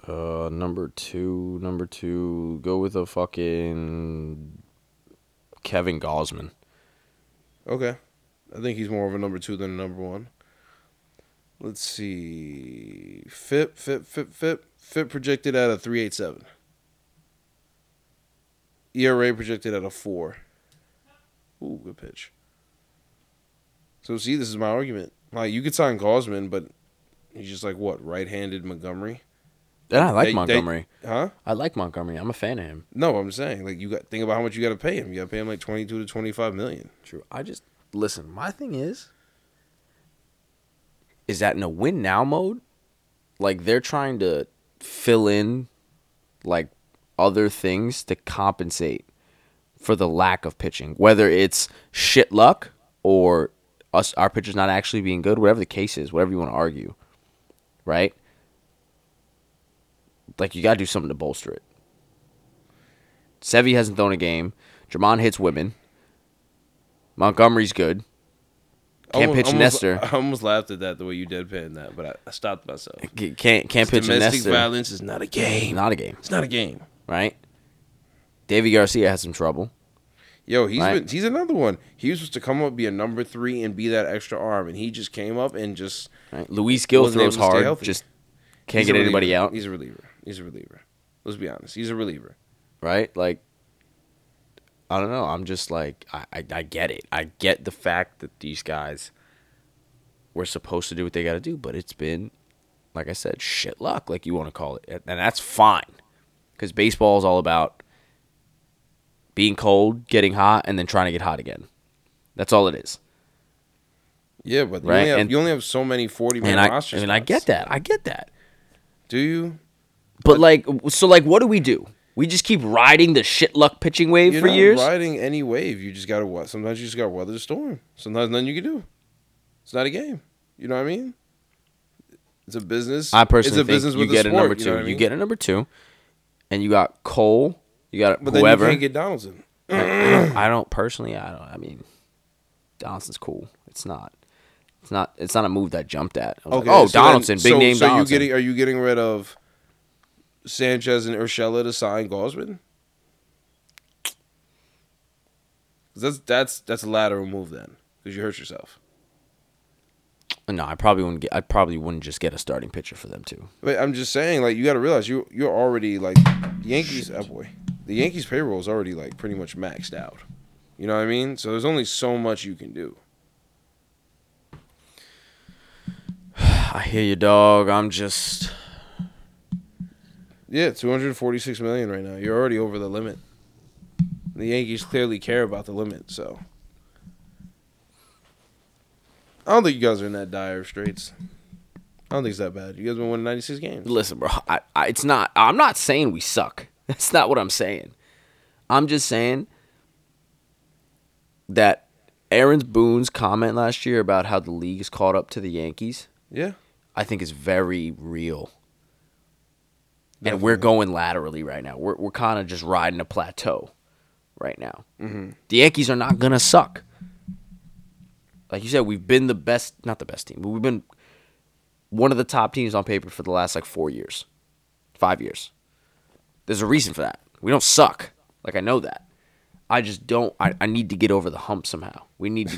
Number two. Go with a fucking Kevin Gausman. Okay. I think he's more of a number 2 than a number 1. Let's see. FIP projected at a 3.87. ERA projected at a 4. Ooh, good pitch. So, see, this is my argument. Like, you could sign Gausman, but he's just like, what, right-handed Montgomery? Yeah, I like Montgomery. I like Montgomery. I'm a fan of him. No, I'm saying, like, think about how much you got to pay him. You got to pay him, like, $22 to $25 million. True. Listen, my thing is that in a win now mode? Like, they're trying to fill in, like, other things to compensate for the lack of pitching. Whether it's shit luck or our pitchers not actually being good, whatever the case is, whatever you want to argue, right? Like, you got to do something to bolster it. Sevy hasn't thrown a game. Germán hits women. Montgomery's good. Can't pitch Nestor. I almost laughed at that the way you deadpanned that, but I stopped myself. Can't pitch Nestor. Domestic violence is not a game. It's not a game. Right? Deivi García has some trouble. Yo, he's another one. He was supposed to come up, be a number three, and be that extra arm, and he just came up and just. Right. Luis Gil throws hard. Just can't get anybody out. He's a reliever. Let's be honest. He's a reliever. Right? Like, I don't know. I'm just like, I get it. I get the fact that these guys were supposed to do what they got to do, but it's been, like I said, shit luck, like you want to call it. And that's fine, because baseball is all about being cold, getting hot, and then trying to get hot again. That's all it is. Yeah, but right? you only have so many 40-man rosters. I mean, I get that. Do you? But like, so like, what do? We just keep riding the shit luck pitching wave for years? You're not riding any wave. You just got to what? Sometimes you just got to weather the storm. Sometimes nothing you can do. It's not a game. You know what I mean? It's a business. I personally think you get a number two. You get a number two, and you got Cole. You got whoever. But then you can't get Donaldson. I don't personally. I mean, Donaldson's cool. It's not a move that jumped at. Okay, like, Donaldson, big name. So Donaldson. Are you getting rid of Sanchez and Urshela to sign Gausman? That's a lateral move then, because you hurt yourself. No, I probably wouldn't just get a starting pitcher for them too. But I'm just saying, like, you got to realize you're already like the Yankees. Shit. Oh boy, the Yankees payroll is already like pretty much maxed out. You know what I mean? So there's only so much you can do. I hear you, dog. I'm just. Yeah, $246 million right now. You're already over the limit. The Yankees clearly care about the limit, so. I don't think you guys are in that dire of straits. I don't think it's that bad. You guys have been winning 96 games. Listen, bro, I'm not saying we suck. That's not what I'm saying. I'm just saying that Aaron Boone's comment last year about how the league is caught up to the Yankees, yeah, I think is very real. Definitely. And we're going laterally right now. We're kind of just riding a plateau right now. Mm-hmm. The Yankees are not going to suck. Like you said, we've been the best, not the best team, but we've been one of the top teams on paper for the last like 4 years, 5 years. There's a reason for that. We don't suck. Like, I know that. I just don't. I need to get over the hump somehow. We need to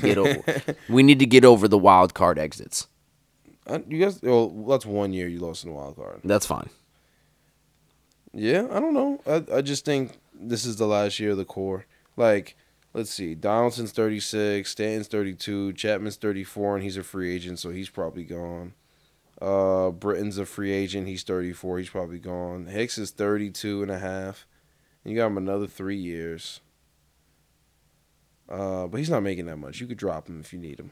get over the wild card exits. You guys, well, that's 1 year you lost in the wild card. That's fine. Yeah, I don't know. I just think this is the last year of the core. Like, let's see. Donaldson's 36, Stanton's 32, Chapman's 34, and he's a free agent, so he's probably gone. Britton's a free agent. He's 34. He's probably gone. Hicks is 32 and a half. And you got him another 3 years. But he's not making that much. You could drop him if you need him.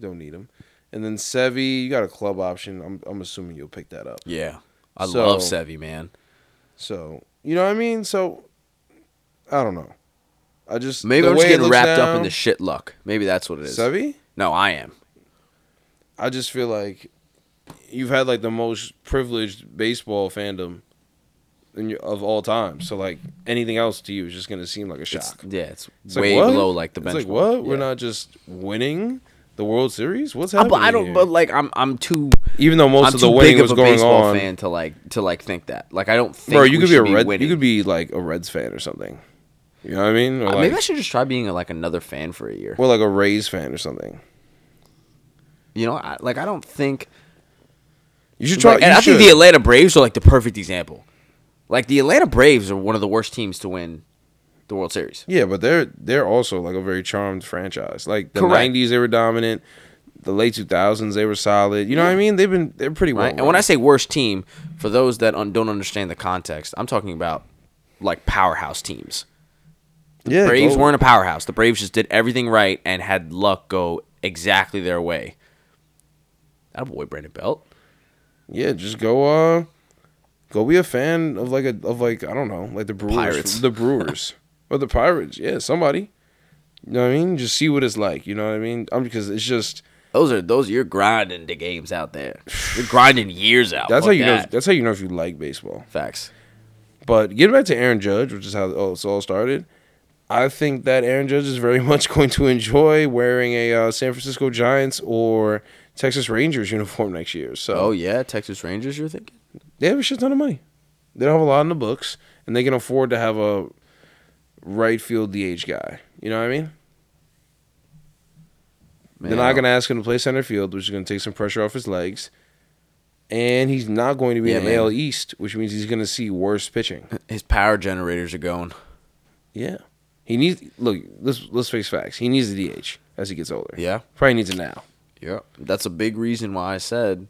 You don't need him. And then Sevy, you got a club option. I'm assuming you'll pick that up. Yeah. I love Sevy, man. So, you know what I mean? So, I don't know. Maybe I'm just getting wrapped up in the shit luck. Maybe that's what it is. Sevy? No, I am. I just feel like you've had, like, the most privileged baseball fandom of all time. So, like, anything else to you is just going to seem like a shock. It's way like, below, like, the benchmark. It's like, what? Yeah. We're not just winning the World Series? What's happening here? But, like, I'm too... Even though most of the winning was going on, I'm too big of a baseball fan to think that. Like, I don't think we should be winning. Bro, you could be, like, a Reds fan or something. You know what I mean? Or like, maybe I should just try being, like, another fan for a year. Or, like, a Rays fan or something. You know, I don't think... You should try... Like, and I think the Atlanta Braves are, like, the perfect example. Like, the Atlanta Braves are one of the worst teams to win the World Series. Yeah, but they're also, like, a very charmed franchise. Like, the Correct. 90s, they were dominant... The late 2000s, they were solid. You know what I mean? They're pretty well. Right? And when I say worst team, for those that don't understand the context, I'm talking about like powerhouse teams. The Braves weren't a powerhouse. The Braves just did everything right and had luck go exactly their way. That boy, Brandon Belt. Yeah, just go be a fan of like I don't know, like the Brewers, Pirates. The Brewers or the Pirates. Yeah, somebody. You know what I mean? Just see what it's like. You know what I mean? Because it's just. Those you're grinding the games out there. You're grinding years out. That's how you know if you like baseball. Facts. But getting back to Aaron Judge, which is how this all started, I think that Aaron Judge is very much going to enjoy wearing a San Francisco Giants or Texas Rangers uniform next year. So, oh, yeah, Texas Rangers, you're thinking? They have a shit ton of money. They don't have a lot in the books, and they can afford to have a right field DH guy. You know what I mean? Man, they're not going to ask him to play center field, which is going to take some pressure off his legs. And he's not going to be in the AL East, which means he's going to see worse pitching. His power generators are going. Yeah. He needs, look, let's face facts. He needs a DH as he gets older. Yeah. Probably needs it now. Yeah. That's a big reason why I said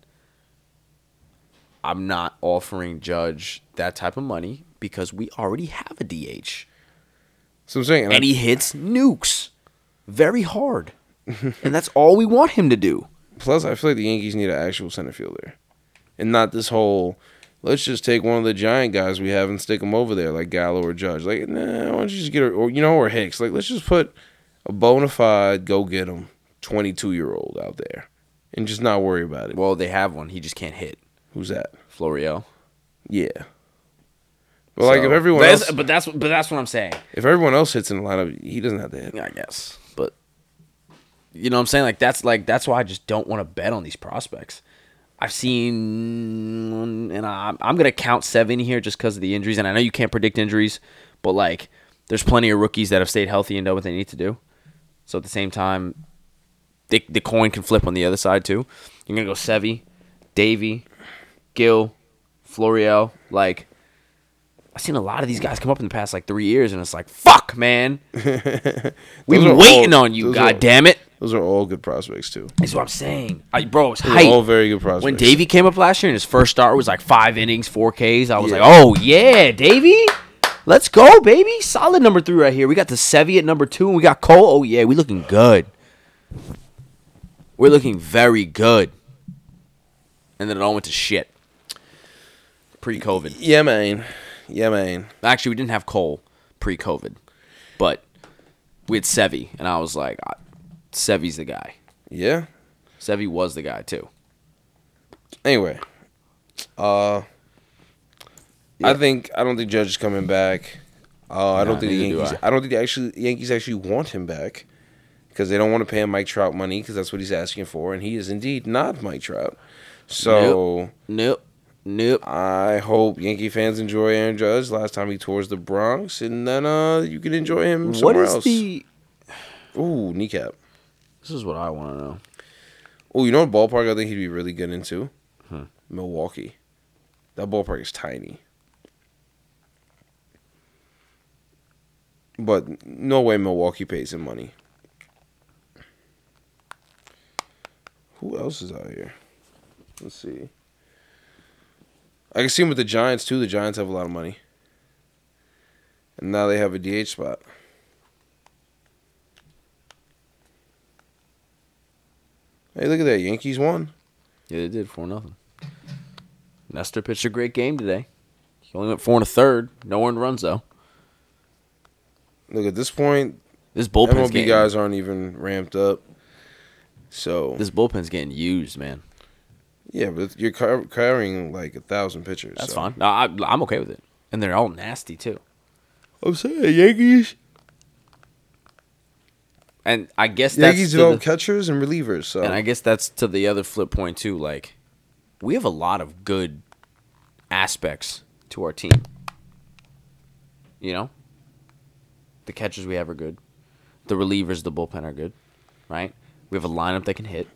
I'm not offering Judge that type of money because we already have a DH. So I'm saying. And he hits nukes very hard. And that's all we want him to do. Plus, I feel like the Yankees need an actual center fielder. And not this whole, let's just take one of the giant guys we have and stick them over there, like Gallo or Judge. Like, nah, why don't you just get, or Hicks. Like, let's just put a bona fide, go get him, 22-year-old out there and just not worry about it. Well, they have one. He just can't hit. Who's that? Florial. Yeah. But, so, like, if everyone else. But that's what I'm saying. If everyone else hits in a lineup, he doesn't have to hit. Yeah, I guess. But, you know what I'm saying? That's why I just don't want to bet on these prospects. I've seen, and I'm going to count seven here just because of the injuries, and I know you can't predict injuries, but, like, there's plenty of rookies that have stayed healthy and done what they need to do. So, at the same time, the coin can flip on the other side, too. You're going to go Sevy, Deivi, Gil, Florial. Like, I've seen a lot of these guys come up in the past, like, 3 years, and it's like, fuck, man. We've been waiting on you, goddammit. Those are all good prospects, too. That's what I'm saying. Bro, it's hype. All very good prospects. When Deivi came up last year and his first start was like 5 innings, 4 Ks, I was like, oh, yeah, Deivi. Let's go, baby. Solid number 3 right here. We got the Sevy at number 2, and we got Cole. Oh, yeah, we're looking good. We're looking very good. And then it all went to shit. Pre-COVID. Yeah, man. Actually, we didn't have Cole pre-COVID, but we had Sevy, and I was like... Sevy's the guy. Yeah. Sevy was the guy, too. Anyway. Yeah. I don't think Judge is coming back. I don't think the Yankees actually want him back because they don't want to pay him Mike Trout money because that's what he's asking for, and he is indeed not Mike Trout. So Nope. I hope Yankee fans enjoy Aaron Judge. Last time he tours the Bronx, and then you can enjoy him somewhere else. Ooh, kneecap. This is what I want to know. Oh, you know what ballpark I think he'd be really good into? Huh. Milwaukee. That ballpark is tiny. But no way Milwaukee pays him money. Who else is out here? Let's see. I can see him with the Giants, too. The Giants have a lot of money. And now they have a DH spot. Hey, look at that. Yankees won. Yeah, they did. 4-0. Nestor pitched a great game today. He only went 4 1/3. No earned runs, though. Look, at this point, this bullpen's MLB guys aren't even ramped up. So this bullpen's getting used, man. Yeah, but you're carrying like 1,000 pitchers. That's fine. No, I'm okay with it. And they're all nasty, too. I'm saying, Yankees... And I guess that's Yankees develop catchers and relievers. So. And I guess that's to the other flip point too. Like, we have a lot of good aspects to our team. You know, the catchers we have are good. The relievers, the bullpen are good, right? We have a lineup that can hit.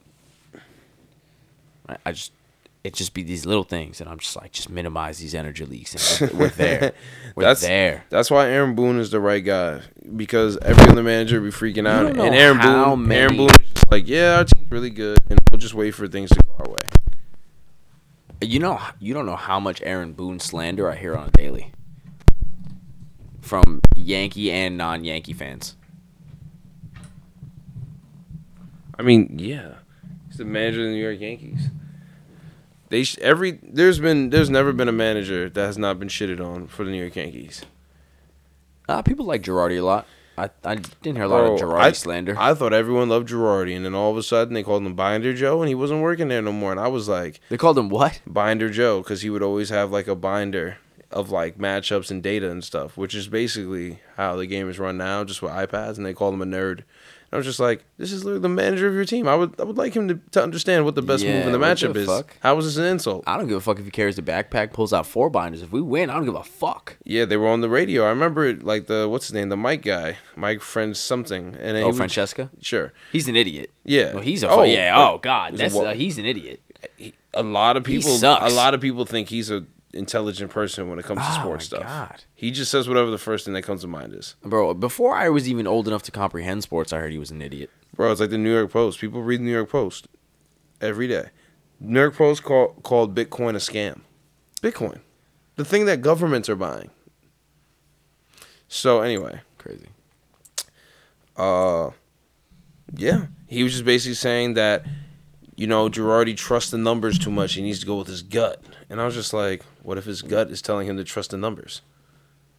Right? It just be these little things, and I'm just like, just minimize these energy leaks, and we're there. That's why Aaron Boone is the right guy, because every other manager would be freaking out, and Aaron Boone is just like, yeah, our team's really good, and we'll just wait for things to go our way. You don't know how much Aaron Boone slander I hear on a daily from Yankee and non-Yankee fans. I mean, yeah, he's the manager of the New York Yankees. There's never been a manager that has not been shitted on for the New York Yankees. People like Girardi a lot. I didn't hear a lot of Girardi slander. I thought everyone loved Girardi, and then all of a sudden they called him Binder Joe, and he wasn't working there no more. And I was like, they called him what? Binder Joe, because he would always have like a binder of like matchups and data and stuff, which is basically how the game is run now, just with iPads, and they call him a nerd. And I was just like, this is literally the manager of your team. I would like him to understand what the best move in the matchup is. Fuck? How is this an insult? I don't give a fuck if he carries the backpack, pulls out four binders. If we win, I don't give a fuck. Yeah, they were on the radio. I remember it, like the what's his name, the Mike guy, Mike French something. And Francesca. Sure, he's an idiot. Yeah, well, he's a he's an idiot. A lot of people think he's a intelligent person when it comes to sports stuff. God. He just says whatever the first thing that comes to mind is. Bro, before I was even old enough to comprehend sports, I heard he was an idiot. Bro, it's like the New York Post. People read the New York Post every day. New York Post called Bitcoin a scam. Bitcoin. The thing that governments are buying. So anyway. Crazy. Yeah. He was just basically saying that, you know, Girardi trusts the numbers too much. He needs to go with his gut. And I was just like, what if his gut is telling him to trust the numbers?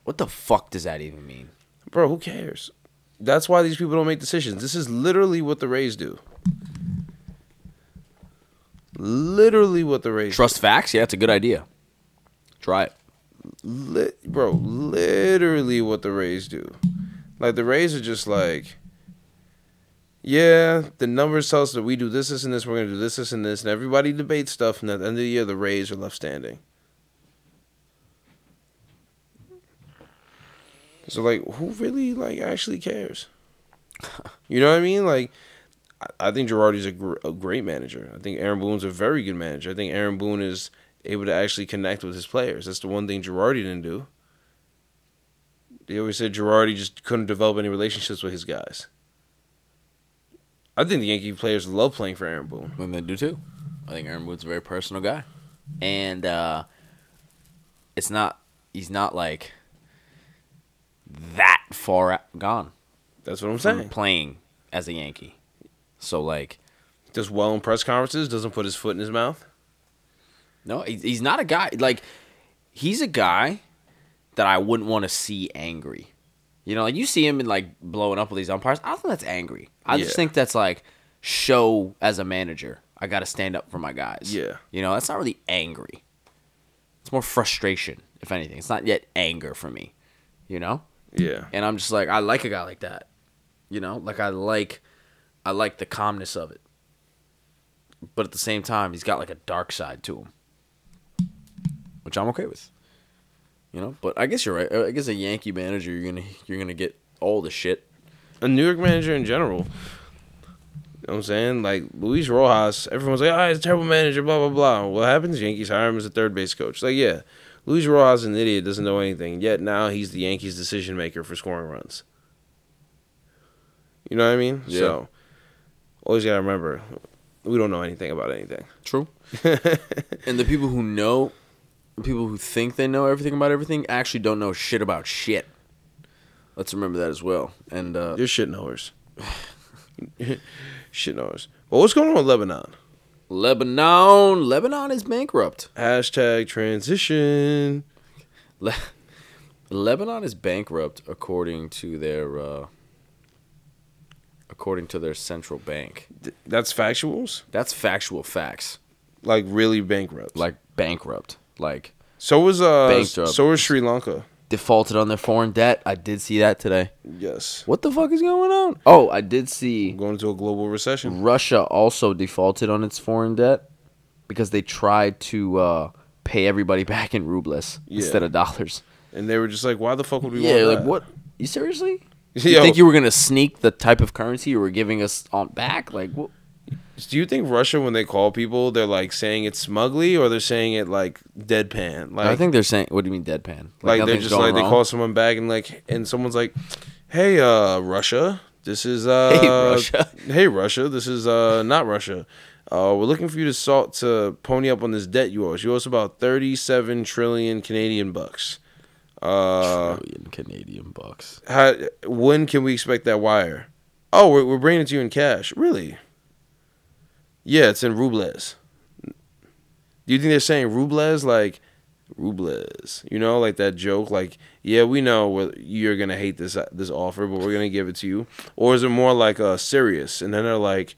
What the fuck does that even mean? Bro, who cares? That's why these people don't make decisions. This is literally what the Rays do. Trust facts? Yeah, that's a good idea. Try it. Literally what the Rays do. Like, the Rays are just like, yeah, the numbers tell us that we do this and this, we're going to do this and this, and everybody debates stuff, and at the end of the year, the Rays are left standing. So, like, who really, like, actually cares? You know what I mean? Like, I think Girardi's a great manager. I think Aaron Boone's a very good manager. I think Aaron Boone is able to actually connect with his players. That's the one thing Girardi didn't do. They always said Girardi just couldn't develop any relationships with his guys. I think the Yankee players love playing for Aaron Boone. And they do, too. I think Aaron Boone's a very personal guy. And he's not, like, that far gone. That's what I'm saying. Playing as a Yankee. So, like, does well in press conferences, doesn't put his foot in his mouth? No, he's not a guy. Like, he's a guy that I wouldn't want to see angry. You know, like you see him in like blowing up with these umpires. I don't think that's angry. I just think that's like show as a manager. I got to stand up for my guys. Yeah. You know, that's not really angry. It's more frustration, if anything. It's not yet anger for me, you know? Yeah. And I'm just like, I like a guy like that. You know, like I like the calmness of it. But at the same time, he's got like a dark side to him, which I'm okay with. You know, but I guess you're right. I guess a Yankee manager, you're gonna get all the shit. A New York manager in general. You know what I'm saying? Like, Luis Rojas, everyone's like, oh, he's a terrible manager, blah, blah, blah. What happens? Yankees hire him as a third base coach. Like, yeah, Luis Rojas is an idiot, doesn't know anything, yet now he's the Yankees' decision maker for scoring runs. You know what I mean? Yeah. So, always got to remember, we don't know anything about anything. True. And the people who know... People who think they know everything about everything actually don't know shit about shit. Let's remember that as well. And you're shit knowers. Shit knowers. But what's going on with Lebanon? Lebanon is bankrupt. Hashtag transition. Lebanon is bankrupt according to their central bank. That's factuals? That's factual facts. Like really bankrupt. Like bankrupt. Like so was Sri Lanka. Defaulted on their foreign debt. I did see that today. Yes. What the fuck is going on? Oh, I did see going to a global recession. Russia also defaulted on its foreign debt because they tried to pay everybody back in rubles instead of dollars. And they were just like, why the fuck would we want that? Like, what? You seriously? You think you were gonna sneak the type of currency you were giving us on back? Like what? Do you think Russia, when they call people, they're, like, saying it smugly or they're saying it, like, deadpan? Like, I think they're saying... What do you mean deadpan? Like they're just, like, wrong? They call someone back and, like... And someone's like, hey, Russia, this is, not Russia. We're looking for you to pony up on this debt you owe us. You owe us about 37 trillion Canadian bucks. When can we expect that wire? Oh, we're bringing it to you in cash. Really? Yeah, it's in rubles. Do you think they're saying rubles like rubles? You know, like that joke, like, yeah, we know you're going to hate this offer, but we're going to give it to you. Or is it more like serious? And then they're like,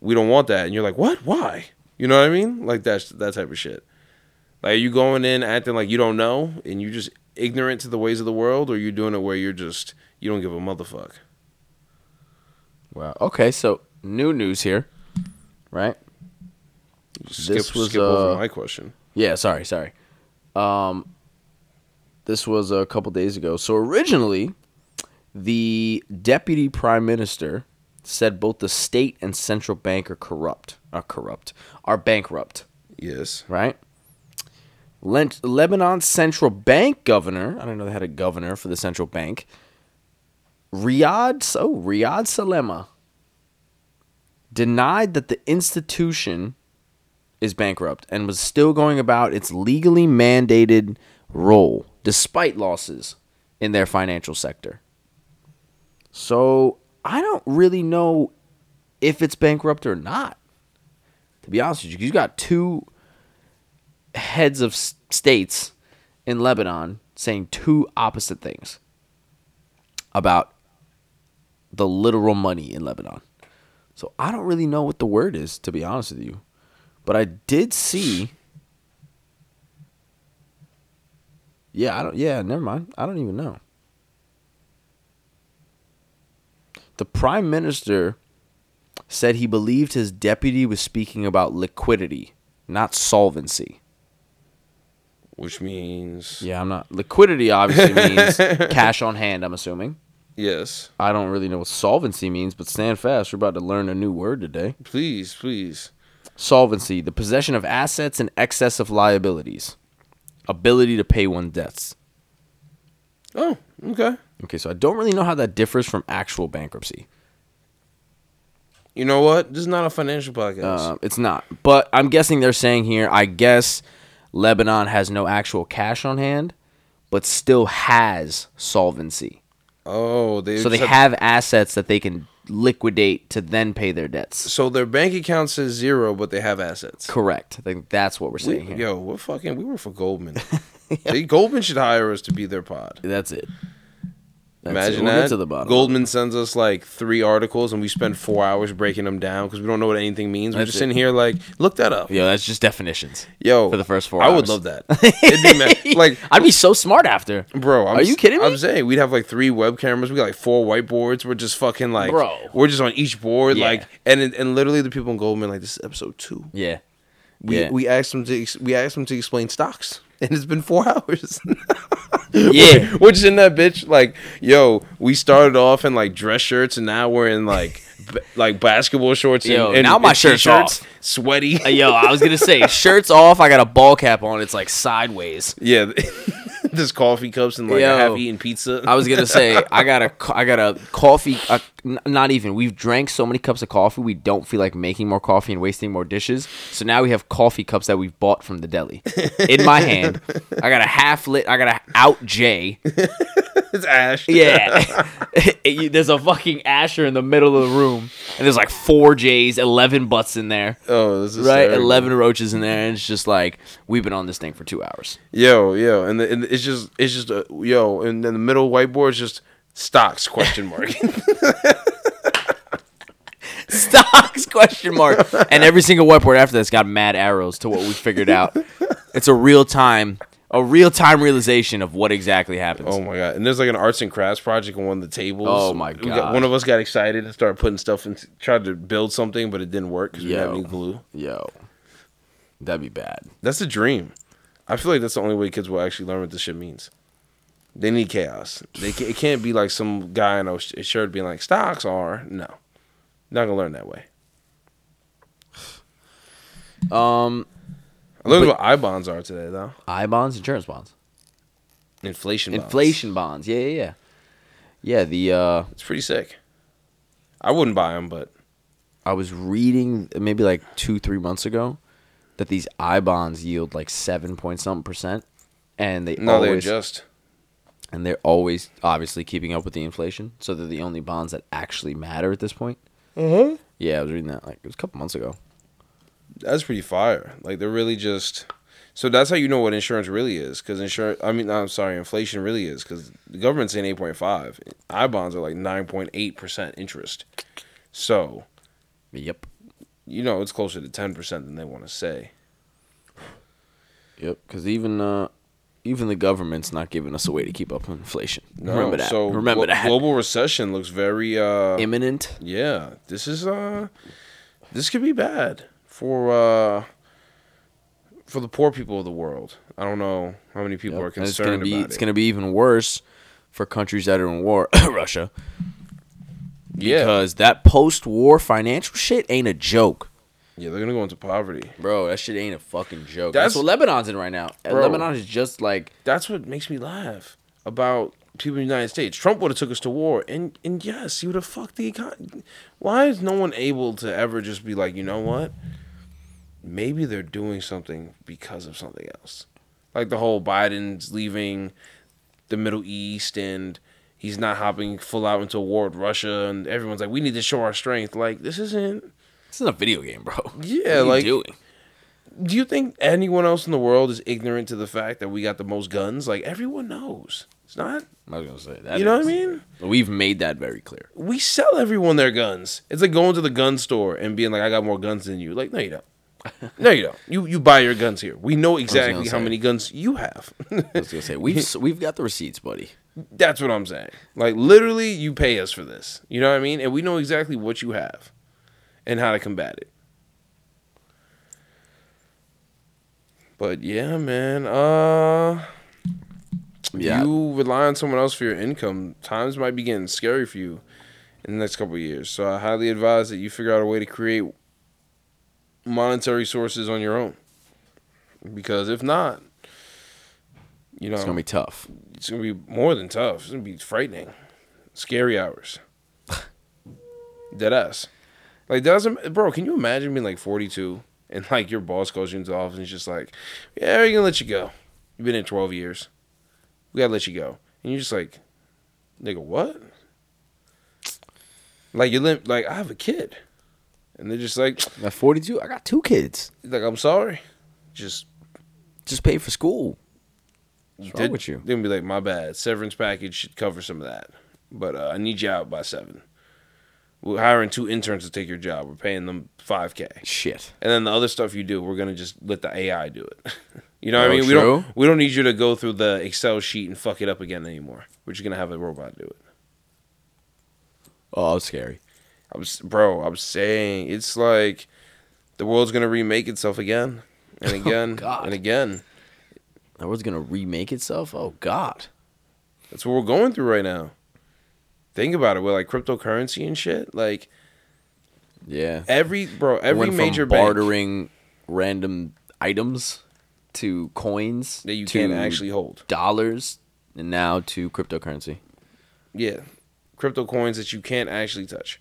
we don't want that. And you're like, what? Why? You know what I mean? Like that type of shit. Like, are you going in acting like you don't know and you're just ignorant to the ways of the world, or are you doing it where you're just, you don't give a motherfuck? Wow. Okay, so new news here, right? Skip over my question. Yeah, sorry. This was a couple days ago. So originally, the deputy prime minister said both the state and central bank are bankrupt. Yes. Right? Lebanon's central bank governor, I don't know they had a governor for the central bank, Riyad Salema, denied that the institution is bankrupt and was still going about its legally mandated role despite losses in their financial sector. So I don't really know if it's bankrupt or not, to be honest with you. You got two heads of states in Lebanon saying two opposite things about the literal money in Lebanon. So I don't really know what the word is, to be honest with you. But I did see... never mind. I don't even know. The prime minister said he believed his deputy was speaking about liquidity, not solvency. Which means... Yeah, I'm not... Liquidity obviously means cash on hand, I'm assuming. Yes. I don't really know what solvency means, but stand fast. We're about to learn a new word today. Please. Solvency, the possession of assets in excess of liabilities. Ability to pay one's debts. Oh, okay. Okay, so I don't really know how that differs from actual bankruptcy. You know what? This is not a financial podcast. It's not. But I'm guessing they're saying here, I guess Lebanon has no actual cash on hand, but still has solvency. Oh, they have assets that they can liquidate to then pay their debts. So their bank account says zero, but they have assets. Correct. I think that's what we're saying here. Yo, we were for Goldman. Yeah. Goldman should hire us to be their pod. That's it. Imagine that. To the bottom. Goldman sends us like 3 articles and we spend 4 hours breaking them down because we don't know what anything means. We're just sitting here like, look that up. Yo, that's just definitions. Yo, for the first 4 hours. I would love that. It'd be like, I'd be so smart after. Bro, are you kidding me? I'm saying we'd have like 3 web cameras. We got like 4 whiteboards. We're just fucking like, bro, we're just on each board. Yeah. Like, and literally the people in Goldman like, this is episode 2. Yeah. We asked them to explain stocks. And it's been 4 hours. Yeah. We're just in that bitch. Like, yo, we started off in like dress shirts and now we're in like like basketball shorts. Yo, and now my shirt's off. Sweaty. Yo, I was going to say, shirt's off. I got a ball cap on. It's like sideways. Yeah. There's coffee cups and like a half-eaten pizza. I was going to say, I got a coffee. Not even. We've drank so many cups of coffee. We don't feel like making more coffee and wasting more dishes. So now we have coffee cups that we've bought from the deli. In my hand, I got a half-lit. I got an Out J. It's ash. Yeah. There's a fucking asher in the middle of the room. And there's like 4 J's, 11 butts in there. Oh, this is right? Terrible. 11 roaches in there. And it's just like, we've been on this thing for 2 hours. Yo. And it's just, and then the middle whiteboard is just, stocks ? Stocks ? And every single whiteboard after that's got mad arrows to what we figured out. It's a real time realization of what exactly happens. Oh my god! And there's like an arts and crafts project on one of the tables. Oh my god! One of us got excited and started putting stuff and tried to build something, but it didn't work because we didn't have any glue. Yo, that'd be bad. That's a dream. I feel like that's the only way kids will actually learn what this shit means. They need chaos. It can't be like some guy in a shirt being like, stocks are. No. Not going to learn that way. I learned what I-bonds are today, though. I-bonds? Insurance bonds. Inflation bonds. Yeah. Yeah, it's pretty sick. I wouldn't buy them, but... I was reading maybe like 2-3 months ago that these I-bonds yield like 7.something%. And they they adjust. And they're always obviously keeping up with the inflation. So they're the only bonds that actually matter at this point. Mm-hmm. Yeah, I was reading that. Like, it was a couple months ago. That's pretty fire. Like, they're really just... So that's how you know what insurance really is. Because inflation really is. Because the government's saying 8.5. I-bonds are like 9.8% interest. So... Yep. You know, it's closer to 10% than they want to say. Yep, because even the government's not giving us a way to keep up with inflation. No, remember that. So remember that. Global recession looks very imminent. Yeah, this could be bad for the poor people of the world. I don't know how many people are concerned about it. It's going to be even worse for countries that are in war, Russia. Yeah. Because that post-war financial shit ain't a joke. Yeah, they're going to go into poverty. Bro, that shit ain't a fucking joke. That's what Lebanon's in right now. Bro, Lebanon is just like... That's what makes me laugh about people in the United States. Trump would have took us to war. And yes, he would have fucked the economy. Why is no one able to ever just be like, you know what? Maybe they're doing something because of something else. Like the whole Biden's leaving the Middle East and... He's not hopping full out into war with Russia, and everyone's like, we need to show our strength. Like, this isn't a video game, bro. Yeah, what are you doing? Do you think anyone else in the world is ignorant to the fact that we got the most guns? Like, everyone knows. It's not... I was going to say that. You know what I mean? We've made that very clear. We sell everyone their guns. It's like going to the gun store and being like, I got more guns than you. Like, no, you don't. No, you don't. You buy your guns here. We know exactly how many guns you have. I was gonna say we've got the receipts, buddy. That's what I'm saying. Like literally, you pay us for this. You know what I mean? And we know exactly what you have and how to combat it. But yeah, man. You rely on someone else for your income. Times might be getting scary for you in the next couple of years. So I highly advise that you figure out a way to create monetary sources on your own, because if not, you know, it's gonna be tough. It's gonna be more than tough. It's gonna be frightening, scary hours. Deadass. Like, doesn't, bro? Can you imagine being like 42 and like your boss calls you into the office and it's just like, yeah, we're gonna let you go. You've been in 12 years. We gotta let you go, and you're just like, nigga, what? Like like I have a kid. And they're just like... At 42, I got 2 kids. Like, I'm sorry. Just pay for school. What's wrong with you? They're going to be like, my bad. Severance package should cover some of that. But I need you out by 7. We're hiring 2 interns to take your job. We're paying them $5,000. Shit. And then the other stuff you do, we're going to just let the AI do it. You know what I mean? True. We don't need you to go through the Excel sheet and fuck it up again anymore. We're just going to have a robot do it. Oh, that's scary. I'm saying it's like the world's gonna remake itself again and again and again. The world's gonna remake itself? Oh God. That's what we're going through right now. Think about it, with like cryptocurrency and shit. Like, yeah. Every major bank bartering random items to coins that you can't actually hold. Dollars, and now to cryptocurrency. Yeah. Crypto coins that you can't actually touch.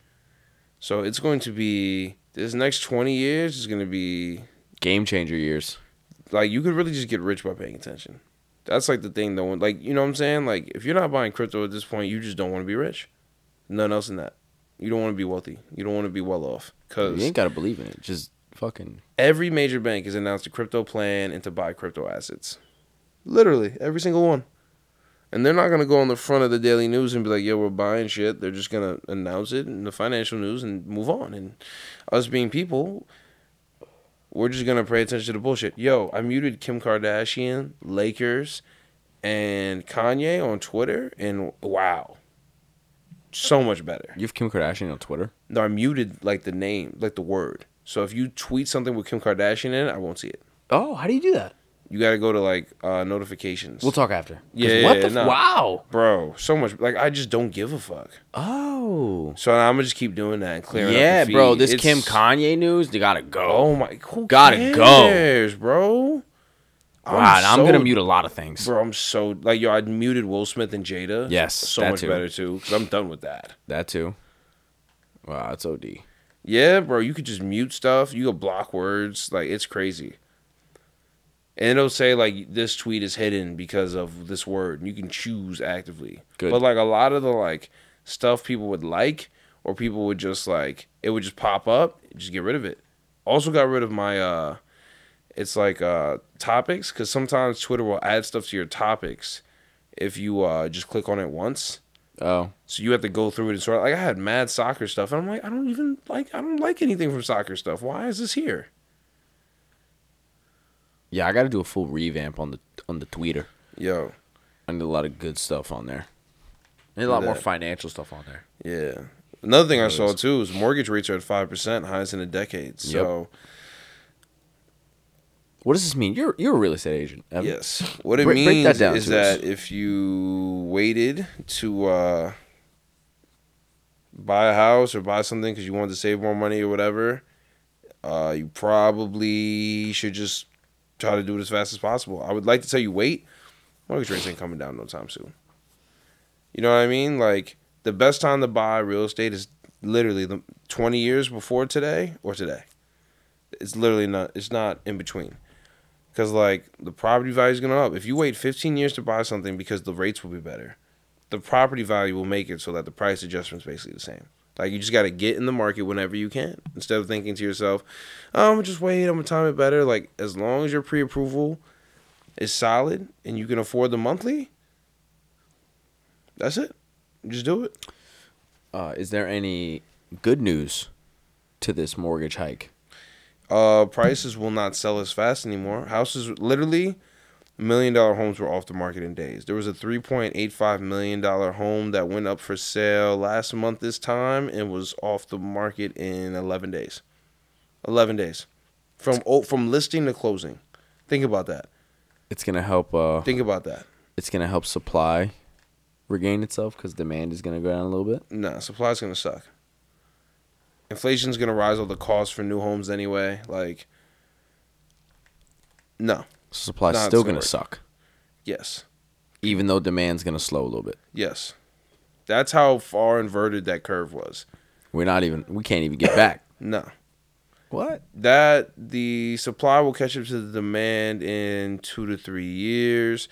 So it's going to be, this next 20 years is going to be... Game changer years. Like, you could really just get rich by paying attention. That's like the thing, though. Like, you know what I'm saying? Like, if you're not buying crypto at this point, you just don't want to be rich. None else than that. You don't want to be wealthy. You don't want to be well off. Cause you ain't got to believe in it. Just fucking... Every major bank has announced a crypto plan and to buy crypto assets. Literally, every single one. And they're not going to go on the front of the Daily News and be like, yo, we're buying shit. They're just going to announce it in the financial news and move on. And us being people, we're just going to pay attention to the bullshit. Yo, I muted Kim Kardashian, Lakers, and Kanye on Twitter. And wow. So much better. You have Kim Kardashian on Twitter? No, I muted like the name, like the word. So if you tweet something with Kim Kardashian in it, I won't see it. Oh, how do you do that? You got to go to, like, notifications. We'll talk after. Yeah, what the... Wow. Bro, so much. Like, I just don't give a fuck. Oh. So I'm going to just keep doing that and clearing up the feed. Yeah, bro. This Kim Kanye news, they got to go. Oh, my. Who gotta go. Cares, bro? Wow, I'm going to mute a lot of things. Bro, I'm so... Like, yo, I muted Will Smith and Jada. Yes, so much better, too, because I'm done with that. That, too. Wow, it's OD. Yeah, bro. You could just mute stuff. You could block words. Like, it's crazy. And it'll say, like, this tweet is hidden because of this word. And you can choose actively. Good. But, like, a lot of the, like, stuff people would like or people would just, like, it would just pop up. Just get rid of it. Also got rid of my, it's, like, topics. Because sometimes Twitter will add stuff to your topics if you just click on it once. Oh. So you have to go through it and sort of, like, I had mad soccer stuff. And I'm like, I don't like anything from soccer stuff. Why is this here? Yeah, I got to do a full revamp on the Twitter. Yo. I need a lot of good stuff on there. I need a lot more financial stuff on there. Yeah. Another thing I saw, too, is mortgage rates are at 5%, highest in a decade. So, what does this mean? You're a real estate agent, Evan. Yes. What it means is that if you waited to buy a house or buy something because you wanted to save more money or whatever, you probably should just try to do it as fast as possible. I would like to tell you wait. Mortgage rates ain't coming down no time soon. You know what I mean? Like, the best time to buy real estate is literally the 20 years before today or today. It's literally not. It's not in between. Because, like, the property value is going up. If you wait 15 years to buy something because the rates will be better, the property value will make it so that the price adjustment is basically the same. Like, you just got to get in the market whenever you can. Instead of thinking to yourself, I'm going to just wait, I'm going to time it better. Like, as long as your pre-approval is solid and you can afford the monthly, that's it. Just do it. Is there any good news to this mortgage hike? Prices will not sell as fast anymore. Houses, literally, $1 million homes were off the market in days. There was a $3.85 million home that went up for sale last month this time and was off the market in 11 days. 11 days. From listing to closing. Think about that. It's going to help. Think about that. It's going to help supply regain itself because demand is going to go down a little bit? No, supply's going to suck. Inflation's going to rise all the costs for new homes anyway. Like, no. Supply's still going to suck. Yes. Even though demand's going to slow a little bit. Yes. That's how far inverted that curve was. We can't even get back. No. What? That the supply will catch up to the demand in 2 to 3 years.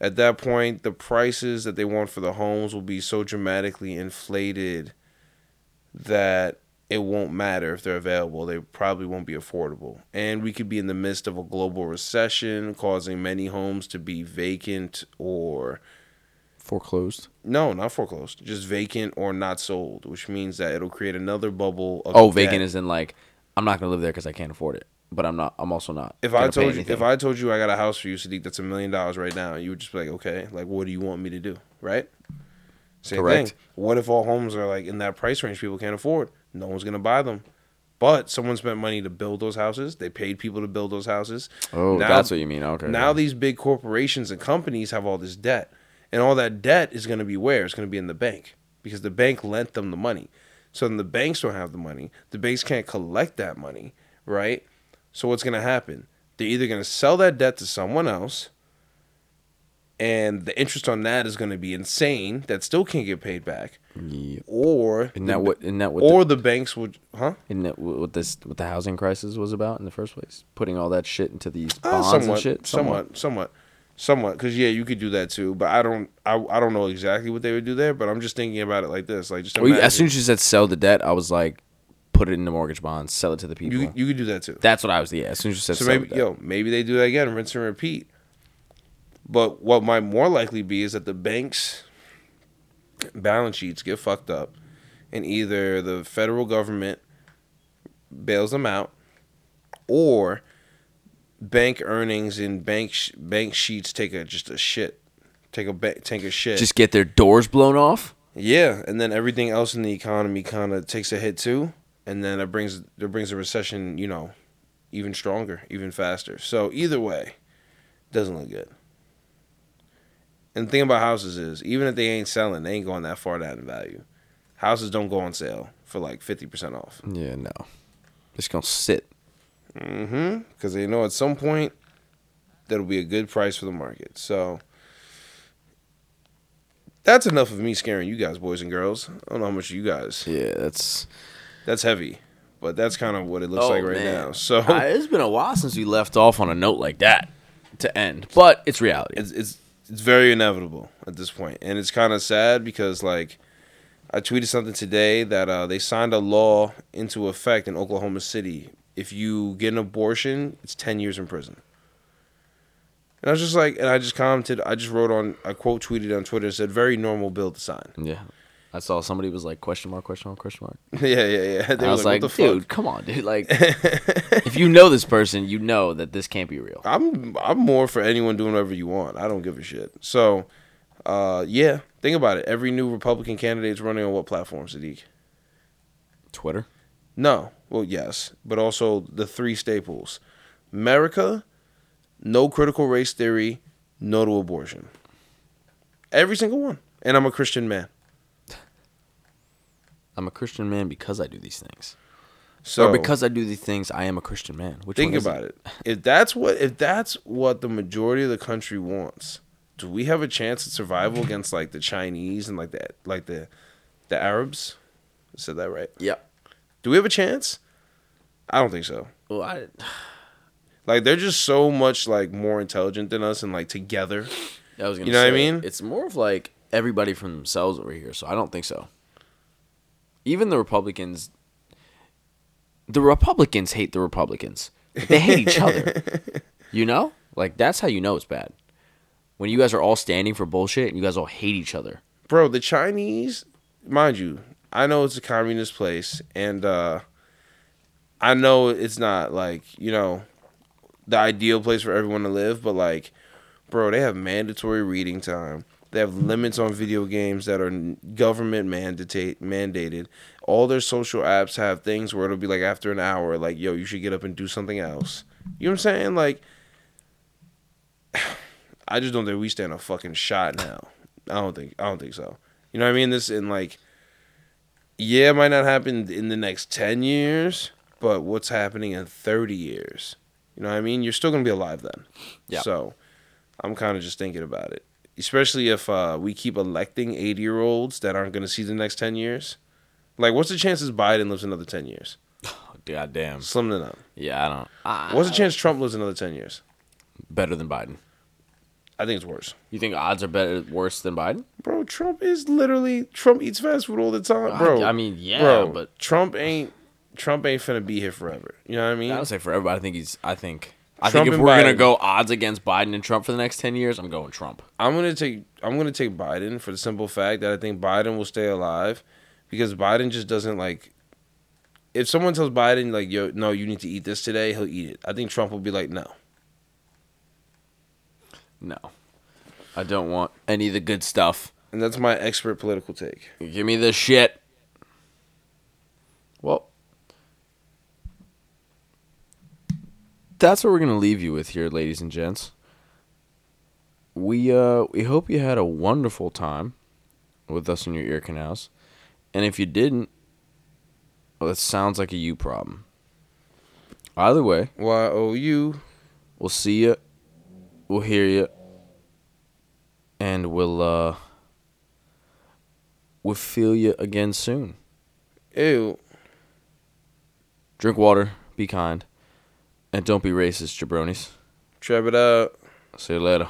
At that point, the prices that they want for the homes will be so dramatically inflated that it won't matter if they're available. They probably won't be affordable. And we could be in the midst of a global recession, causing many homes to be vacant or foreclosed. No, not foreclosed. Just vacant or not sold, which means that it'll create another bubble of vacant as in like, I'm not going to live there because I can't afford it. But I'm also not. If I told you I got a house for you, Sadiq, that's $1 million right now, you would just be like, okay, like, what do you want me to do, right? Same thing. What if all homes are like in that price range people can't afford? No one's gonna buy them. But someone spent money to build those houses. They paid people to build those houses. Oh, now, that's what you mean. Okay. Now these big corporations and companies have all this debt, and all that debt is gonna be where? It's gonna be in the bank because the bank lent them the money. So then the banks don't have the money. The banks can't collect that money, right? So what's going to happen? They're either going to sell that debt to someone else, and the interest on that is going to be insane. That still can't get paid back. Yep. Or the banks would, huh? Isn't that what the housing crisis was about in the first place? Putting all that shit into these bonds and shit. Somewhat. Because yeah, you could do that too. But I don't know exactly what they would do there. But I'm just thinking about it like this. Like just as soon as you said sell the debt, I was like, put it into mortgage bonds, sell it to the people. You could do that too. That's what I was. Yeah, as soon as you said so. Maybe they do that again, rinse and repeat. But what might more likely be is that the banks' balance sheets get fucked up, and either the federal government bails them out, or bank earnings and bank sheets take a shit. Just get their doors blown off. Yeah, and then everything else in the economy kind of takes a hit too. And then it brings a recession, you know, even stronger, even faster. So either way, it doesn't look good. And the thing about houses is, even if they ain't selling, they ain't going that far down in value. Houses don't go on sale for like 50% off. Yeah, no. It's going to sit. Mm-hmm. Because they know at some point that'll be a good price for the market. So that's enough of me scaring you guys, boys and girls. I don't know how much you guys. Yeah, That's heavy, but that's kind of what it looks like right now. So it's been a while since we left off on a note like that to end, but it's reality. It's very inevitable at this point, and it's kind of sad because like I tweeted something today that they signed a law into effect in Oklahoma City. If you get an abortion, it's 10 years in prison. And I was just like, and I just commented, I quote tweeted on Twitter and said, "Very normal bill to sign." Yeah. I saw somebody was like, question mark. Yeah. They was like, what the dude, fuck? Come on, dude. Like, if you know this person, you know that this can't be real. I'm more for anyone doing whatever you want. I don't give a shit. So, yeah, think about it. Every new Republican candidate's running on what platform, Sadiq? Twitter? No. Well, yes, but also the three staples. America, no critical race theory, no to abortion. Every single one. And I'm a Christian man. I'm a Christian man because I do these things. So, or because I do these things, I am a Christian man. Which think about it. If that's what the majority of the country wants, do we have a chance at survival against like the Chinese and like the Arabs? I said that right? Yeah. Do we have a chance? I don't think so. Well, like they're just so much like more intelligent than us and like together. I was gonna say, what I mean? It's more of like everybody from themselves over here, so I don't think so. Even the Republicans hate the Republicans. Like, they hate each other. You know? Like, that's how you know it's bad. When you guys are all standing for bullshit and you guys all hate each other. Bro, the Chinese, mind you, I know it's a communist place, and I know it's not, like, you know, the ideal place for everyone to live, but, like, bro, they have mandatory reading time. They have limits on video games that are government mandated. All their social apps have things where it'll be like after an hour, like, yo, you should get up and do something else. You know what I'm saying? Like, I just don't think we stand a fucking shot now. I don't think so. You know what I mean? This in like, yeah, it might not happen in the next 10 years, but what's happening in 30 years? You know what I mean? You're still going to be alive then. Yeah. So I'm kind of just thinking about it. Especially if we keep electing 80-year-olds that aren't going to see the next 10 years. Like, what's the chances Biden lives another 10 years? Oh, God damn. Slim to none. Yeah, I don't. What's the chance Trump lives another 10 years? Better than Biden. I think it's worse. You think odds are worse than Biden? Bro, Trump eats fast food all the time, bro. I mean, yeah, bro, but Trump ain't finna be here forever. You know what I mean? I don't say forever, but I think if we're going to go odds against Biden and Trump for the next 10 years, I'm going Trump. I'm going to take Biden for the simple fact that I think Biden will stay alive because Biden just doesn't like if someone tells Biden like, "Yo, no, you need to eat this today," he'll eat it. I think Trump will be like, "No. No. I don't want any of the good stuff." And that's my expert political take. Give me this shit. Well, that's what we're going to leave you with here, ladies and gents. We hope you had a wonderful time with us in your ear canals. And if you didn't, well, that sounds like a you problem. Either way. Y-O-U. We'll see you. We'll hear you. And we'll feel you again soon. Ew. Drink water. Be kind. And don't be racist, jabronis. Trap it out. See you later.